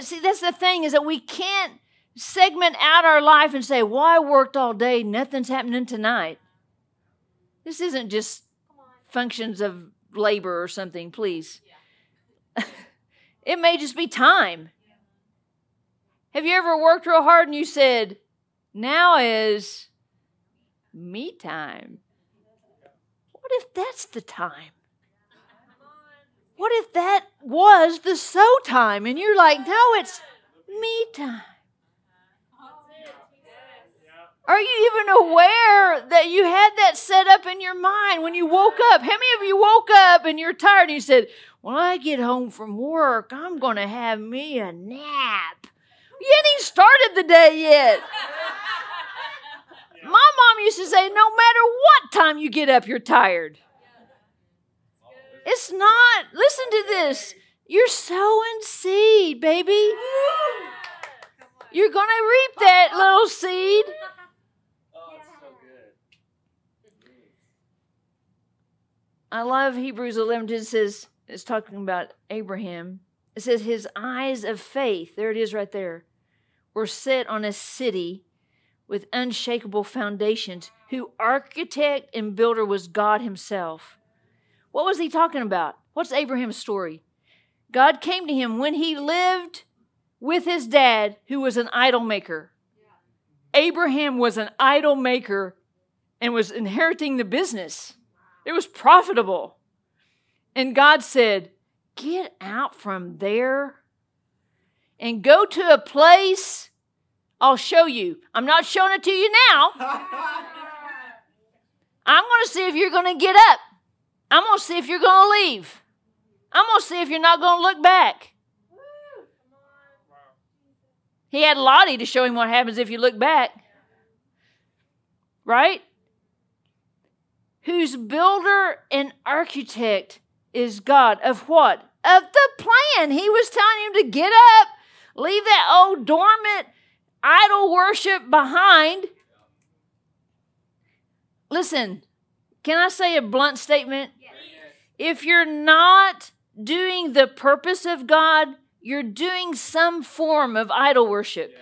see, that's the thing is that we can't segment out our life and say, well, I worked all day. Nothing's happening tonight. This isn't just functions of labor or something, please. Yeah. It may just be time. Yeah. Have you ever worked real hard and you said, now is me time? What if that's the time? What if that was the so time? And you're like, no, it's me time. Are you even aware that you had that set up in your mind when you woke up? How many of you woke up and you're tired and you said, when I get home from work, I'm going to have me a nap. You hadn't even started the day yet. My mom used to say, no matter what time you get up, you're tired. It's not. Listen to this. You're sowing seed, baby. You're going to reap that little seed. I love Hebrews 11. It says, it's talking about Abraham. It says his eyes of faith, there it is right there, were set on a city with unshakable foundations, whose architect and builder was God himself. What was he talking about? What's Abraham's story? God came to him when he lived with his dad, who was an idol maker. Abraham was an idol maker and was inheriting the business. It was profitable. And God said, get out from there and go to a place I'll show you. I'm not showing it to you now. I'm going to see if you're going to get up. I'm going to see if you're going to leave. I'm going to see if you're not going to look back. He had Lottie to show him what happens if you look back. Right? Whose builder and architect is God. Of what? Of the plan. He was telling him to get up, leave that old dormant idol worship behind. Listen, can I say a blunt statement? Yes. If you're not doing the purpose of God, you're doing some form of idol worship.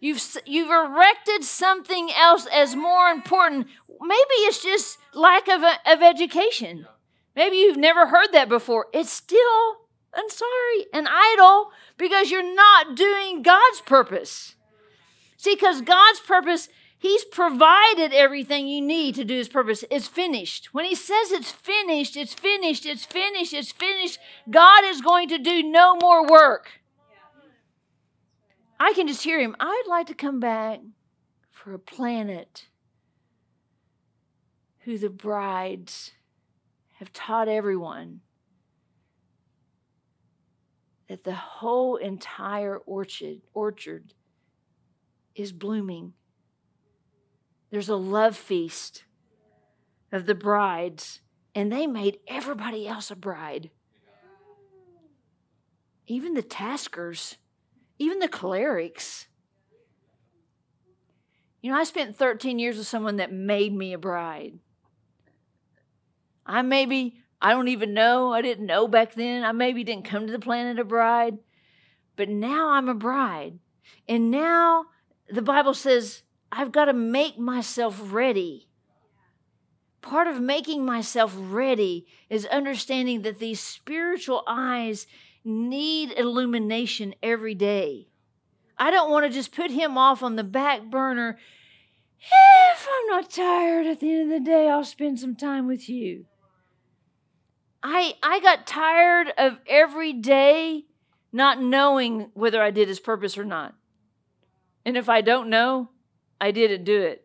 Yes. You've erected something else as more important. Maybe it's just lack of education. Maybe you've never heard that before. It's still, I'm sorry, an idol because you're not doing God's purpose. See, because God's purpose, he's provided everything you need to do his purpose. It's finished. When he says it's finished, it's finished, it's finished, it's finished, God is going to do no more work. I can just hear him. I'd like to come back for a planet who the brides have taught everyone that the whole entire orchard is blooming. There's a love feast of the brides, and they made everybody else a bride. Even the taskers. Even the clerics. You know, I spent 13 years with someone that made me a bride. I don't even know. I didn't know back then. I maybe didn't come to the planet a bride. But now I'm a bride. And now the Bible says, I've got to make myself ready. Part of making myself ready is understanding that these spiritual eyes need illumination every day. I don't want to just put him off on the back burner. If I'm not tired at the end of the day, I'll spend some time with you. I got tired of every day not knowing whether I did his purpose or not. And if I don't know, I didn't do it.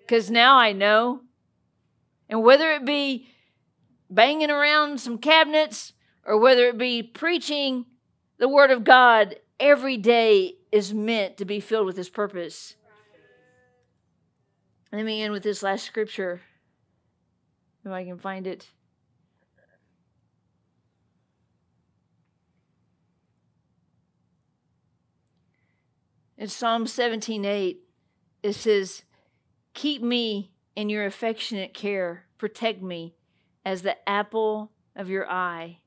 Because now I know. And whether it be banging around some cabinets or whether it be preaching the Word of God, every day is meant to be filled with His purpose. Let me end with this last scripture, if I can find it. In Psalm 17:8, it says, "Keep me in your affectionate care, protect me as the apple of your eye.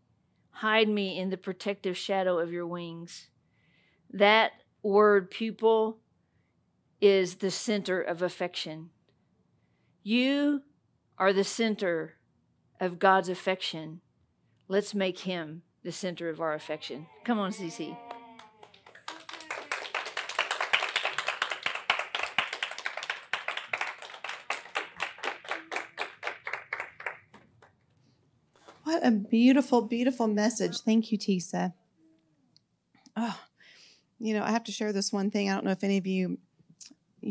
Hide me in the protective shadow of your wings." That word pupil is the center of affection. You are the center of God's affection. Let's make Him the center of our affection. Come on, CeCe. What a beautiful, beautiful message. Thank you, Tisa. Oh, you know, I have to share this one thing. I don't know if any of you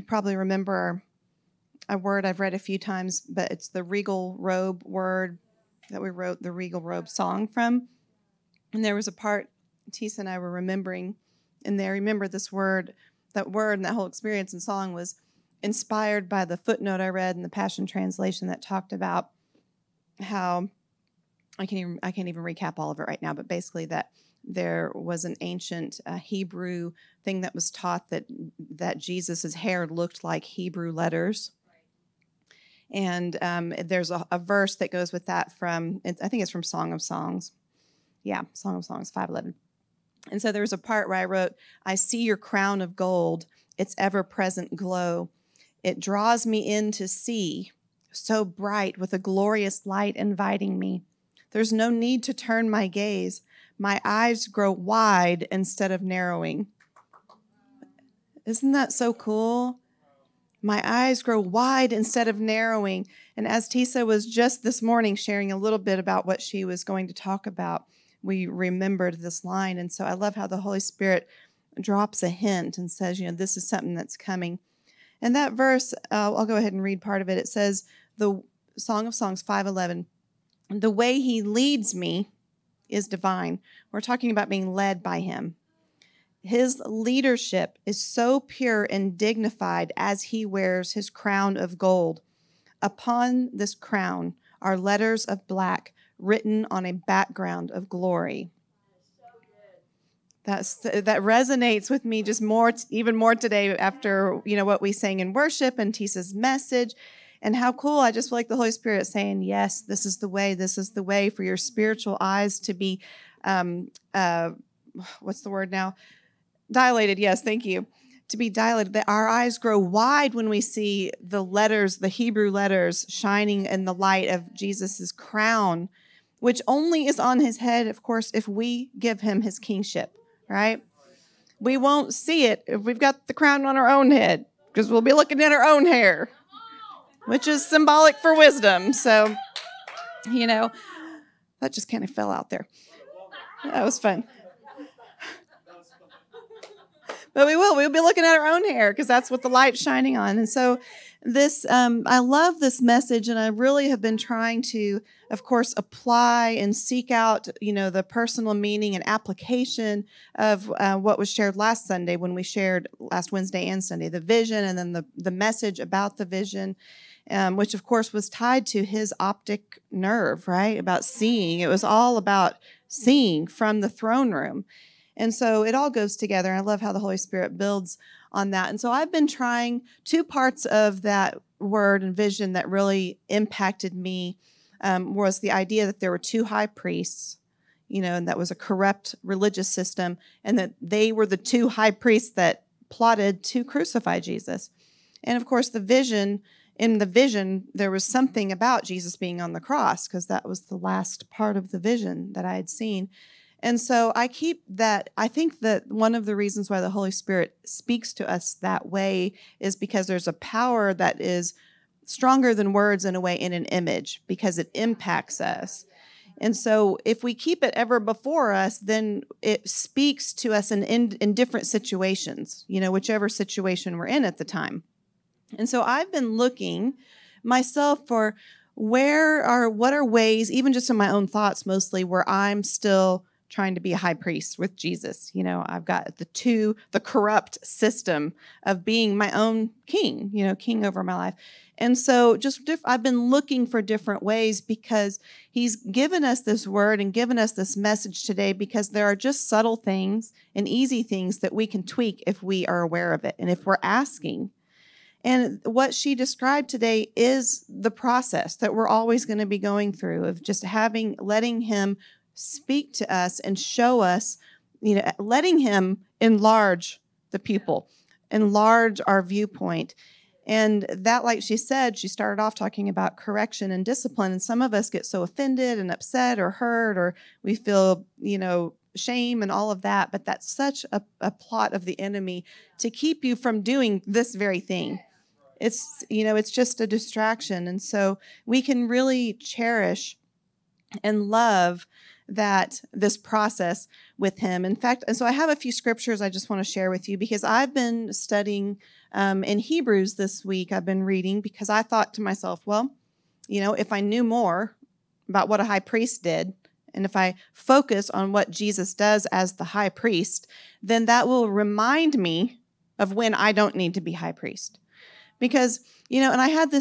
probably remember a word I've read a few times, but it's the regal robe word that we wrote the regal robe song from. And there was a part Tisa and I were remembering, and I remember this word, that word and that whole experience and song was inspired by the footnote I read in the Passion Translation that talked about how I can't even recap all of it right now, but basically that there was an ancient Hebrew thing that was taught that Jesus' hair looked like Hebrew letters. Right. And there's a verse that goes with that from, I think it's from Song of Songs. Yeah, Song of Songs 5:11. And so there was a part where I wrote, "I see your crown of gold, its ever-present glow. It draws me in to see, so bright with a glorious light inviting me. There's no need to turn my gaze. My eyes grow wide instead of narrowing." Isn't that so cool? My eyes grow wide instead of narrowing. And as Tisa was just this morning sharing a little bit about what she was going to talk about, we remembered this line. And so I love how the Holy Spirit drops a hint and says, you know, this is something that's coming. And that verse, I'll go ahead and read part of it. It says, the Song of Songs 5:11, "The way he leads me is divine." We're talking about being led by Him. "His leadership is so pure and dignified as He wears His crown of gold. Upon this crown are letters of black written on a background of glory." That resonates with me just more, even more today after, you know, what we sang in worship and Tisa's message. And how cool, I just feel like the Holy Spirit saying, yes, this is the way for your spiritual eyes to be, what's the word now? Dilated, yes, thank you. To be dilated, that our eyes grow wide when we see the letters, the Hebrew letters shining in the light of Jesus's crown, which only is on His head, of course, if we give Him His kingship, right? We won't see it if we've got the crown on our own head, because we'll be looking at our own hair, which is symbolic for wisdom. So, you know, that just kind of fell out there. That was fun. But we'll be looking at our own hair because that's what the light's shining on. And so this, I love this message, and I really have been trying to, of course, apply and seek out, you know, the personal meaning and application of what was shared last Sunday when we shared last Wednesday and Sunday, the vision and then the message about the vision. Which, of course, was tied to his optic nerve, right, about seeing. It was all about seeing from the throne room. And so it all goes together. And I love how the Holy Spirit builds on that. And so I've been trying two parts of that word and vision that really impacted me, was the idea that there were two high priests, you know, and that was a corrupt religious system, and that they were the two high priests that plotted to crucify Jesus. And, of course, the vision in the vision, there was something about Jesus being on the cross, because that was the last part of the vision that I had seen. And so I keep that. I think that one of the reasons why the Holy Spirit speaks to us that way is because there's a power that is stronger than words in a way, in an image, because it impacts us. And so if we keep it ever before us, then it speaks to us in different situations, you know, whichever situation we're in at the time. And so I've been looking myself for what are ways, even just in my own thoughts mostly, where I'm still trying to be a high priest with Jesus. You know, I've got the corrupt system of being my own king, you know, king over my life. And so I've been looking for different ways, because he's given us this word and given us this message today, because there are just subtle things and easy things that we can tweak if we are aware of it and if we're asking. And what she described today is the process that we're always going to be going through of just letting him speak to us and show us, you know, letting him enlarge the pupil, enlarge our viewpoint. And that, like she said, she started off talking about correction and discipline. And some of us get so offended and upset or hurt, or we feel, you know, shame and all of that. But that's such a plot of the enemy to keep you from doing this very thing. It's, you know, it's just a distraction. And so we can really cherish and love that this process with him. In fact, and so I have a few scriptures I just want to share with you, because I've been studying in Hebrews this week. I've been reading, because I thought to myself, well, you know, if I knew more about what a high priest did, and if I focus on what Jesus does as the high priest, then that will remind me of when I don't need to be high priest. Because, you know, and I had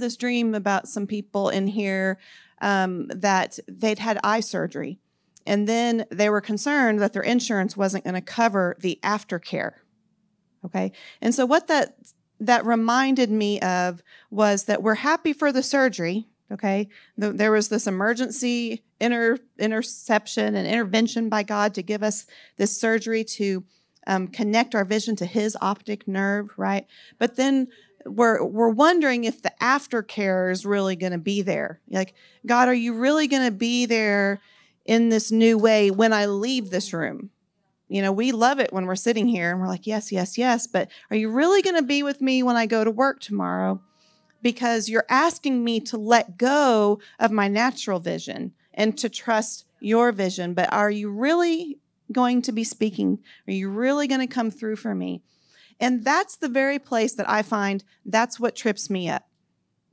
this dream about some people in here that they'd had eye surgery, and then they were concerned that their insurance wasn't going to cover the aftercare. Okay. And so what that reminded me of was that we're happy for the surgery. Okay. There was this emergency interception and intervention by God to give us this surgery to connect our vision to his optic nerve. Right. But then we're wondering if the aftercare is really going to be there. Like, God, are you really going to be there in this new way when I leave this room? You know, we love it when we're sitting here and we're like, yes, yes, yes. But are you really going to be with me when I go to work tomorrow? Because you're asking me to let go of my natural vision and to trust your vision. But are you really going to be speaking? Are you really going to come through for me? And that's the very place that I find that's what trips me up,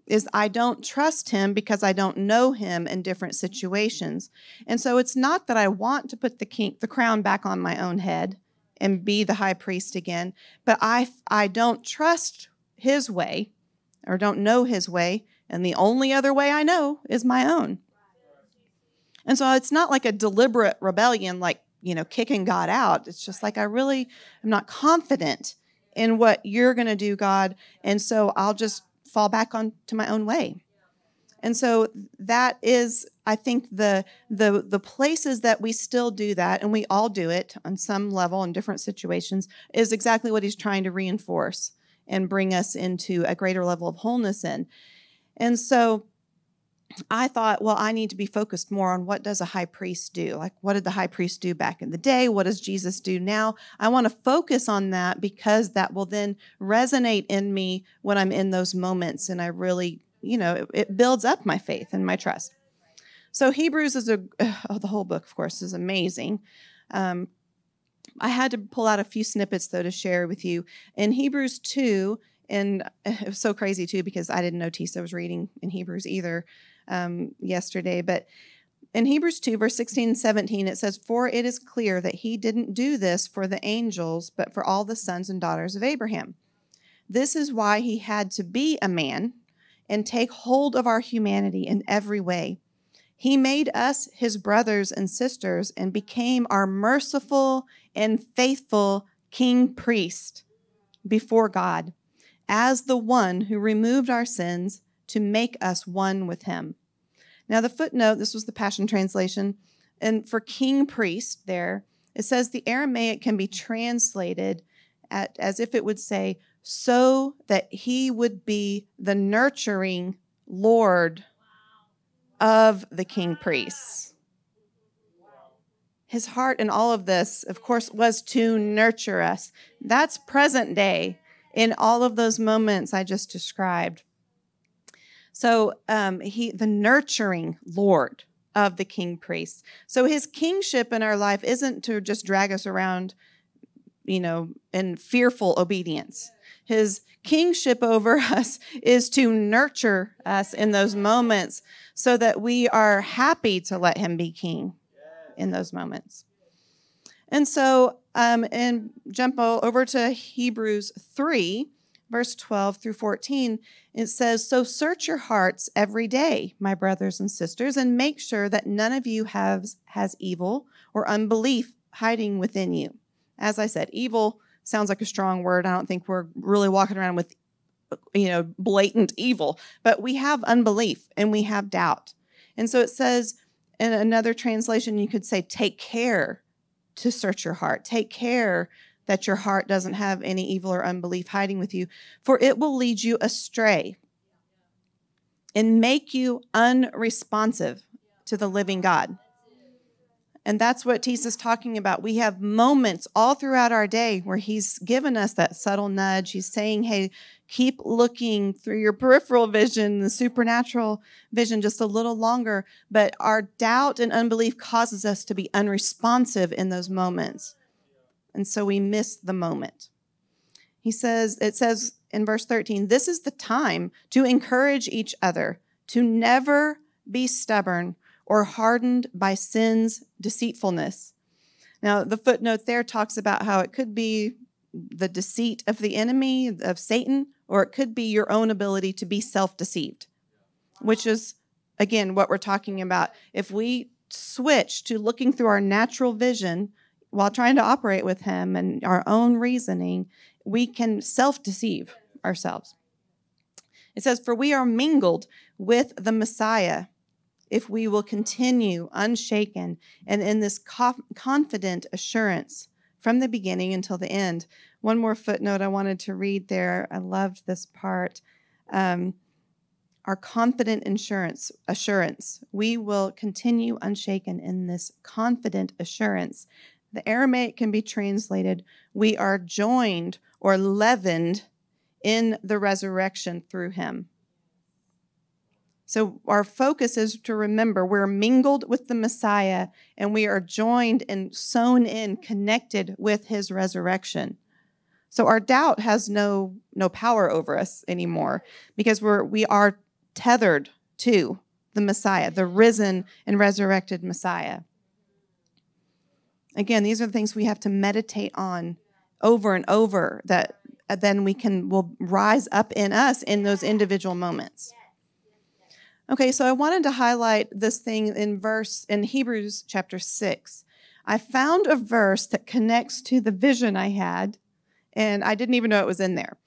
is I don't trust him because I don't know him in different situations. And so it's not that I want to put the crown back on my own head and be the high priest again, but I don't trust his way, or don't know his way, and the only other way I know is my own. And so it's not like a deliberate rebellion, like, you know, kicking God out. It's just like, I really am not confident in what you're going to do, God. And so I'll just fall back on to my own way. And so that is, I think, the places that we still do that, and we all do it on some level in different situations, is exactly what he's trying to reinforce and bring us into a greater level of wholeness in. And so I thought, well, I need to be focused more on what does a high priest do? Like, what did the high priest do back in the day? What does Jesus do now? I want to focus on that, because that will then resonate in me when I'm in those moments. And I really, you know, it builds up my faith and my trust. So Hebrews is the whole book, of course, is amazing. I had to pull out a few snippets, though, to share with you. In Hebrews 2, and it was so crazy, too, because I didn't know Tisa was reading in Hebrews either yesterday. But in Hebrews 2, verse 16 and 17, it says, "For it is clear that he didn't do this for the angels, but for all the sons and daughters of Abraham. This is why he had to be a man and take hold of our humanity in every way. He made us his brothers and sisters and became our merciful and faithful king priest before God, as the one who removed our sins to make us one with him." Now, the footnote, this was the Passion Translation, and for king priest there, it says the Aramaic can be translated as if it would say so that he would be the nurturing Lord of the king priests. His heart in all of this, of course, was to nurture us. That's present day in all of those moments I just described. So he, the nurturing Lord of the king priests. So his kingship in our life isn't to just drag us around, you know, in fearful obedience. His kingship over us is to nurture us in those moments so that we are happy to let him be king in those moments. And so, and jump over to Hebrews 3, verse 12 through 14, it says, "So search your hearts every day, my brothers and sisters, and make sure that none of you has evil or unbelief hiding within you." As I said, evil sounds like a strong word. I don't think we're really walking around with, you know, blatant evil, but we have unbelief and we have doubt. And so it says, in another translation, you could say, take care to search your heart. Take care that your heart doesn't have any evil or unbelief hiding with you, for it will lead you astray and make you unresponsive to the living God. And that's what Tisa's talking about. We have moments all throughout our day where he's given us that subtle nudge. He's saying, hey, keep looking through your peripheral vision, the supernatural vision, just a little longer. But our doubt and unbelief causes us to be unresponsive in those moments. And so we miss the moment. It says in verse 13, "This is the time to encourage each other to never be stubborn or hardened by sin's deceitfulness." Now, the footnote there talks about how it could be the deceit of the enemy, of Satan, or it could be your own ability to be self-deceived, which is, again, what we're talking about. If we switch to looking through our natural vision while trying to operate with him and our own reasoning, we can self-deceive ourselves. It says, "For we are mingled with the Messiah if we will continue unshaken and in this confident assurance from the beginning until the end." One more footnote I wanted to read there. I loved this part. Our confident assurance. We will continue unshaken in this confident assurance. The Aramaic can be translated, "We are joined or leavened in the resurrection through him." So our focus is to remember we're mingled with the Messiah and we are joined and sewn in, connected with his resurrection. So our doubt has no power over us anymore because we are tethered to the Messiah, the risen and resurrected Messiah. Again, these are the things we have to meditate on over and over that then will rise up in us in those individual moments. Okay, so I wanted to highlight this thing in Hebrews chapter 6. I found a verse that connects to the vision I had, and I didn't even know it was in there.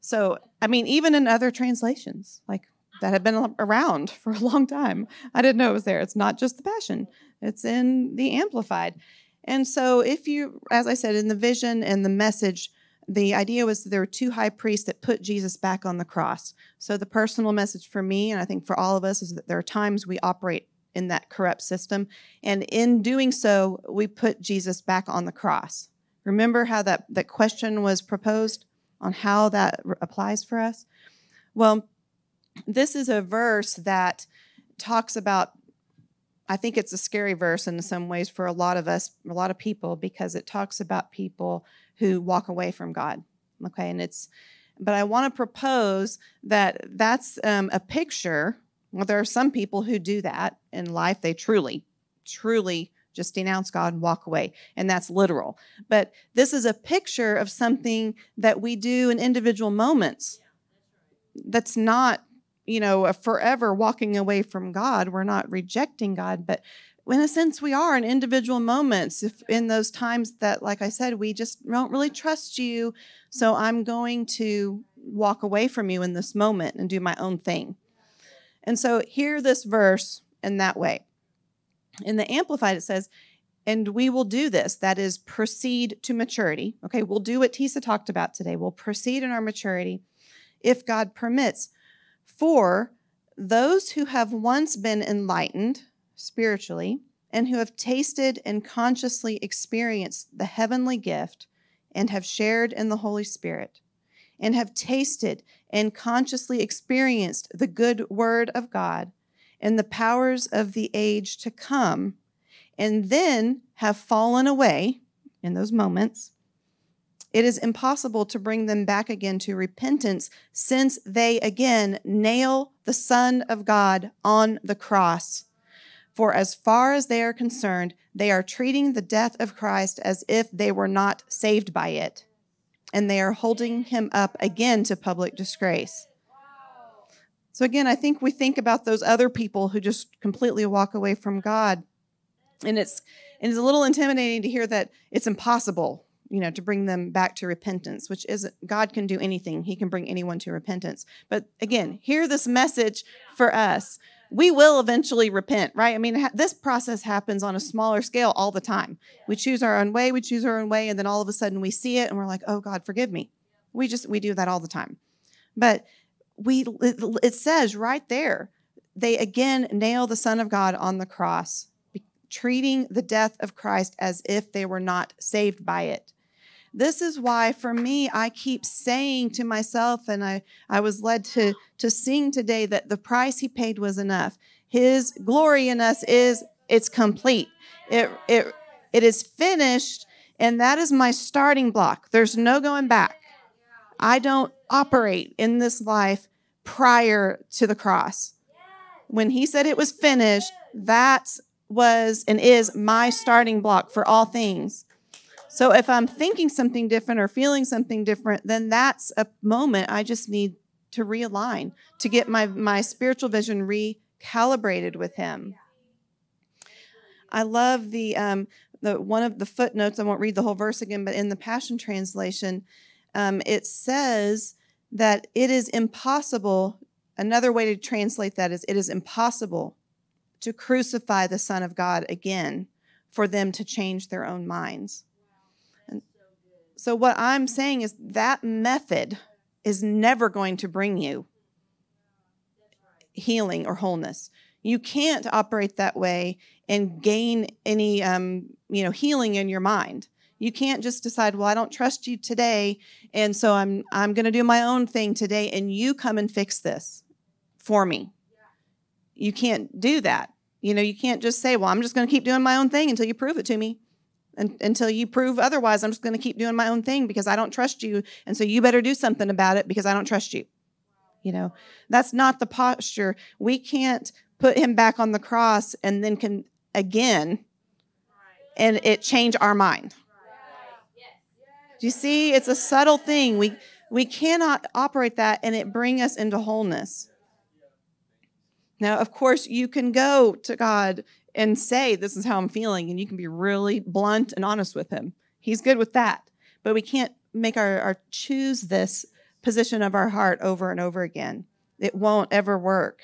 So, I mean, even in other translations, like that have been around for a long time, I didn't know it was there. It's not just the Passion. It's in the Amplified. And so if you, as I said, in the vision and the message, the idea was that there were two high priests that put Jesus back on the cross. So the personal message for me, and I think for all of us, is that there are times we operate in that corrupt system. And in doing so, we put Jesus back on the cross. Remember how that question was proposed on how that applies for us? Well, this is a verse that talks about, I think it's a scary verse in some ways for a lot of us, a lot of people, because it talks about people who walk away from God, okay? But I want to propose that that's a picture. Well, there are some people who do that in life. They truly, truly just denounce God and walk away, and that's literal. But this is a picture of something that we do in individual moments. That's not, you know, forever walking away from God. We're not rejecting God, but in a sense, we are in individual moments. If in those times that, like I said, we just don't really trust you, so I'm going to walk away from you in this moment and do my own thing. And so hear this verse in that way. In the Amplified, it says, And we will do this, that is, proceed to maturity. Okay, we'll do what Tisa talked about today. We'll proceed in our maturity if God permits. For those who have once been enlightened spiritually and who have tasted and consciously experienced the heavenly gift and have shared in the Holy Spirit and have tasted and consciously experienced the good word of God and the powers of the age to come, and then have fallen away in those moments, it is impossible to bring them back again to repentance, since they again nail the Son of God on the cross. For as far as they are concerned, they are treating the death of Christ as if they were not saved by it, and they are holding him up again to public disgrace. So again, I think we think about those other people who just completely walk away from God. And it's a little intimidating to hear that it's impossible, to bring them back to repentance, which isn't. God can do anything. He can bring anyone to repentance. But again, hear this message for us. We will eventually repent, right? I mean, this process happens on a smaller scale all the time. We choose our own way, and then all of a sudden we see it, and we're like, oh, God, forgive me. We do that all the time. But it says right there, they again nail the Son of God on the cross, treating the death of Christ as if they were not saved by it. This is why, for me, I keep saying to myself, and I was led to sing today, that the price he paid was enough. His glory in us it's complete. It is finished, and that is my starting block. There's no going back. I don't operate in this life prior to the cross. When he said it was finished, that's was and is my starting block for all things. So if I'm thinking something different or feeling something different, then that's a moment I just need to realign, to get my spiritual vision recalibrated with him. I love the one of the footnotes. I won't read the whole verse again, but in the Passion Translation, it says that it is impossible. Another way to translate that is, it is impossible to crucify the Son of God again, for them to change their own minds. And so what I'm saying is that method is never going to bring you healing or wholeness. You can't operate that way and gain any, healing in your mind. You can't just decide, well, I don't trust you today, and so I'm going to do my own thing today, and you come and fix this for me. You can't do that. You can't just say, well, I'm just going to keep doing my own thing until you prove it to me. And until you prove otherwise, I'm just going to keep doing my own thing because I don't trust you. And so you better do something about it because I don't trust you. That's not the posture. We can't put him back on the cross and then can again, and it change our mind. Do you see? It's a subtle thing. We cannot operate that and it bring us into wholeness. Now, of course, you can go to God and say, this is how I'm feeling, and you can be really blunt and honest with him. He's good with that. But we can't make our choose this position of our heart over and over again. It won't ever work.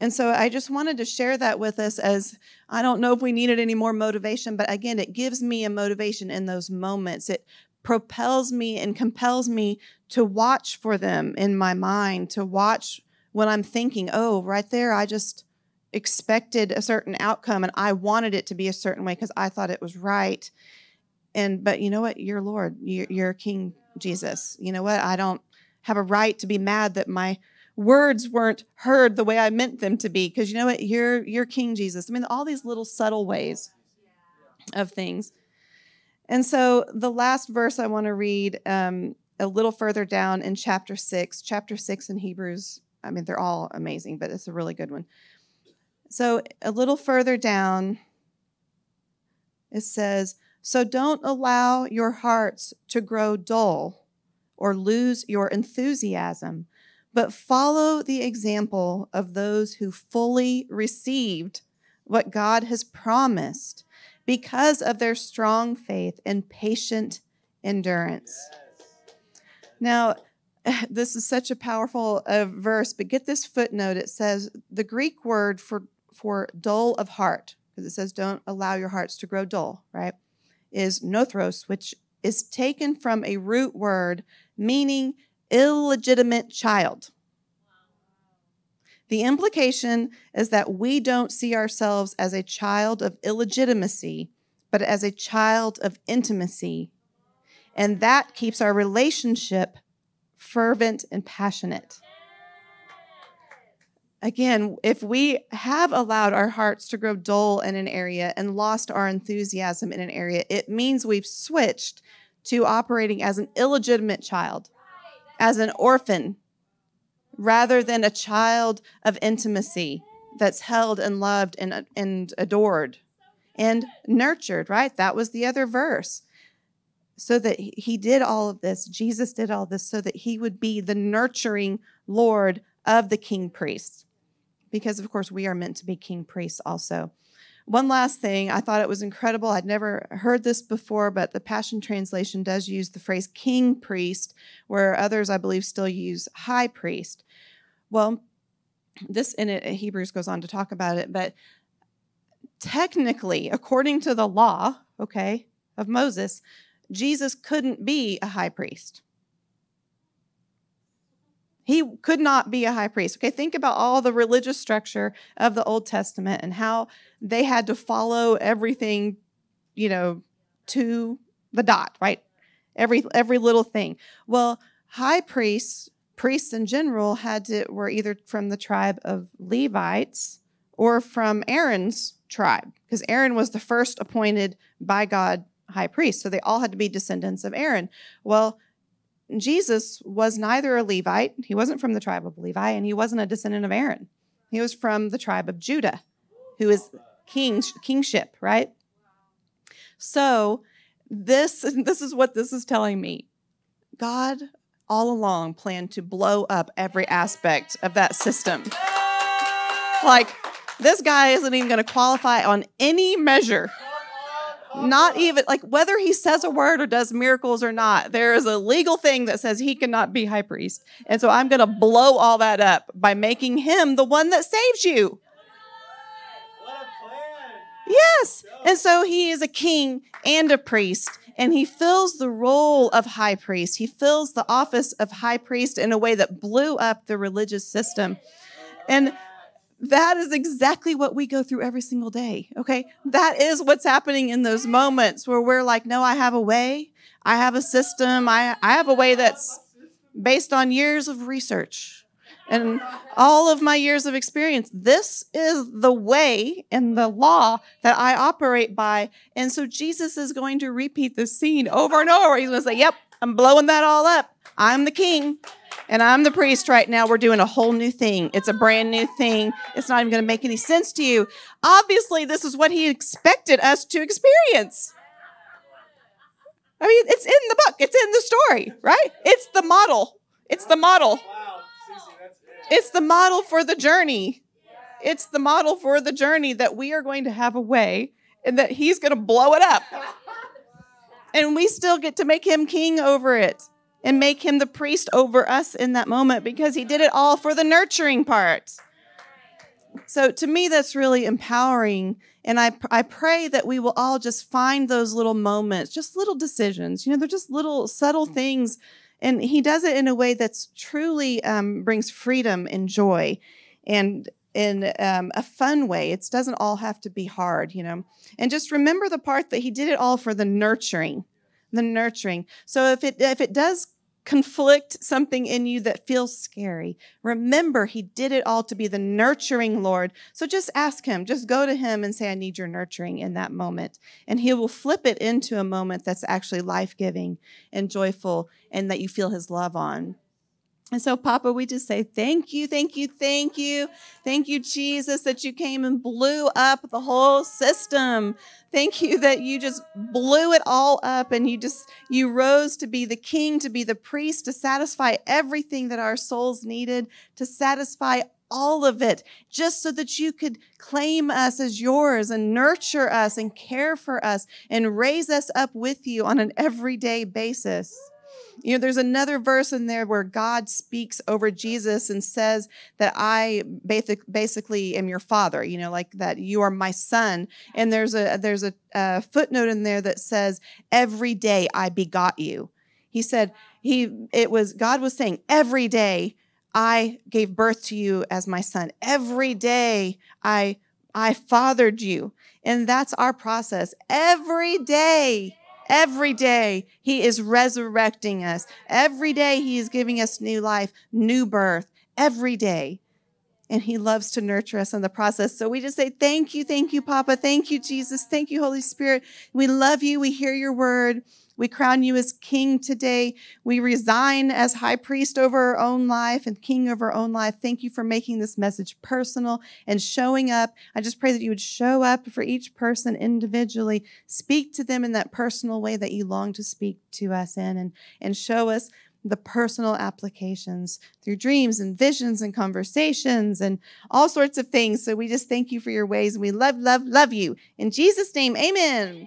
And so I just wanted to share that with us, as I don't know if we needed any more motivation, but again, it gives me a motivation in those moments. It propels me and compels me to watch for them in my mind, to watch when I'm thinking, oh, right there, I just expected a certain outcome and I wanted it to be a certain way because I thought it was right. But you know what? You're Lord. You're King Jesus. You know what? I don't have a right to be mad that my words weren't heard the way I meant them to be, because you know what? You're King Jesus. I mean, all these little subtle ways of things. And so the last verse I want to read a little further down in chapter 6 in Hebrews. I mean, they're all amazing, but it's a really good one. So a little further down, it says, so don't allow your hearts to grow dull or lose your enthusiasm, but follow the example of those who fully received what God has promised because of their strong faith and patient endurance. Now, this is such a powerful verse, but get this footnote. It says the Greek word for dull of heart, because it says don't allow your hearts to grow dull, right, is nothros, which is taken from a root word meaning illegitimate child. The implication is that we don't see ourselves as a child of illegitimacy, but as a child of intimacy. And that keeps our relationship fervent and passionate. Again, if we have allowed our hearts to grow dull in an area and lost our enthusiasm in an area, it means we've switched to operating as an illegitimate child, as an orphan, rather than a child of intimacy that's held and loved and adored and nurtured, right? That was the other verse. So that he did all of this, Jesus did all this so that he would be the nurturing Lord of the king priests. Because, of course, we are meant to be king priests also. One last thing, I thought it was incredible. I'd never heard this before, but the Passion Translation does use the phrase king priest, where others, I believe, still use high priest. Well, this in it, Hebrews goes on to talk about it, but technically, according to the law, okay, of Moses, Jesus couldn't be a high priest. He could not be a high priest. Okay, think about all the religious structure of the Old Testament and how they had to follow everything, you know, to the dot, right? Every little thing. Well, high priests, priests in general, were either from the tribe of Levites or from Aaron's tribe, because Aaron was the first appointed by God high priest. So they all had to be descendants of Aaron. Well, Jesus was neither a Levite, he wasn't from the tribe of Levi, and he wasn't a descendant of Aaron. He was from the tribe of Judah, who is kingship, right? So this is what this is telling me. God all along planned to blow up every aspect of that system. Like, this guy isn't even going to qualify on any measure. Not even, like, whether he says a word or does miracles or not, there is a legal thing that says he cannot be high priest. And so I'm going to blow all that up by making him the one that saves you. What a plan. Yes. And so he is a king and a priest, and he fills the role of high priest. He fills the office of high priest in a way that blew up the religious system. And that is exactly what we go through every single day, okay? That is what's happening in those moments where we're like, no, I have a way. I have a system. I have a way that's based on years of research and all of my years of experience. This is the way and the law that I operate by. And so Jesus is going to repeat this scene over and over. He's going to say, yep, I'm blowing that all up. I'm the king. And I'm the priest right now. We're doing a whole new thing. It's a brand new thing. It's not even going to make any sense to you. Obviously, this is what he expected us to experience. I mean, it's in the book. It's in the story, right? It's the model. It's the model. It's the model for the journey. It's the model for the journey that we are going to have a way and that he's going to blow it up. And we still get to make him king over it. And make him the priest over us in that moment because he did it all for the nurturing part. So to me, that's really empowering. And I pray that we will all just find those little moments, just little decisions. You know, they're just little subtle things. And he does it in a way that's truly brings freedom and joy and in a fun way. It doesn't all have to be hard, you know. And just remember the part that he did it all for the nurturing. So if it does conflict something in you that feels scary, remember he did it all to be the nurturing Lord. So just ask him, just go to him and say, I need your nurturing in that moment. And he will flip it into a moment that's actually life-giving and joyful and that you feel his love on. And so, Papa, we just say, thank you, thank you, thank you. Thank you, Jesus, that you came and blew up the whole system. Thank you that you just blew it all up and you rose to be the king, to be the priest, to satisfy everything that our souls needed, to satisfy all of it, just so that you could claim us as yours and nurture us and care for us and raise us up with you on an everyday basis. You know, there's another verse in there where God speaks over Jesus and says that I basically am your father, you know, like that you are my son. And there's a footnote in there that says, every day I begot you. He said God was saying, every day I gave birth to you as my son. Every day I fathered you. And that's our process. Every day, he is resurrecting us. Every day, he is giving us new life, new birth, every day. And he loves to nurture us in the process. So we just say, thank you, Papa. Thank you, Jesus. Thank you, Holy Spirit. We love you. We hear your word. We crown you as king today. We resign as high priest over our own life and king of our own life. Thank you for making this message personal and showing up. I just pray that you would show up for each person individually. Speak to them in that personal way that you long to speak to us in, and show us the personal applications through dreams and visions and conversations and all sorts of things. So we just thank you for your ways. And we love, love, love you. In Jesus' name, amen.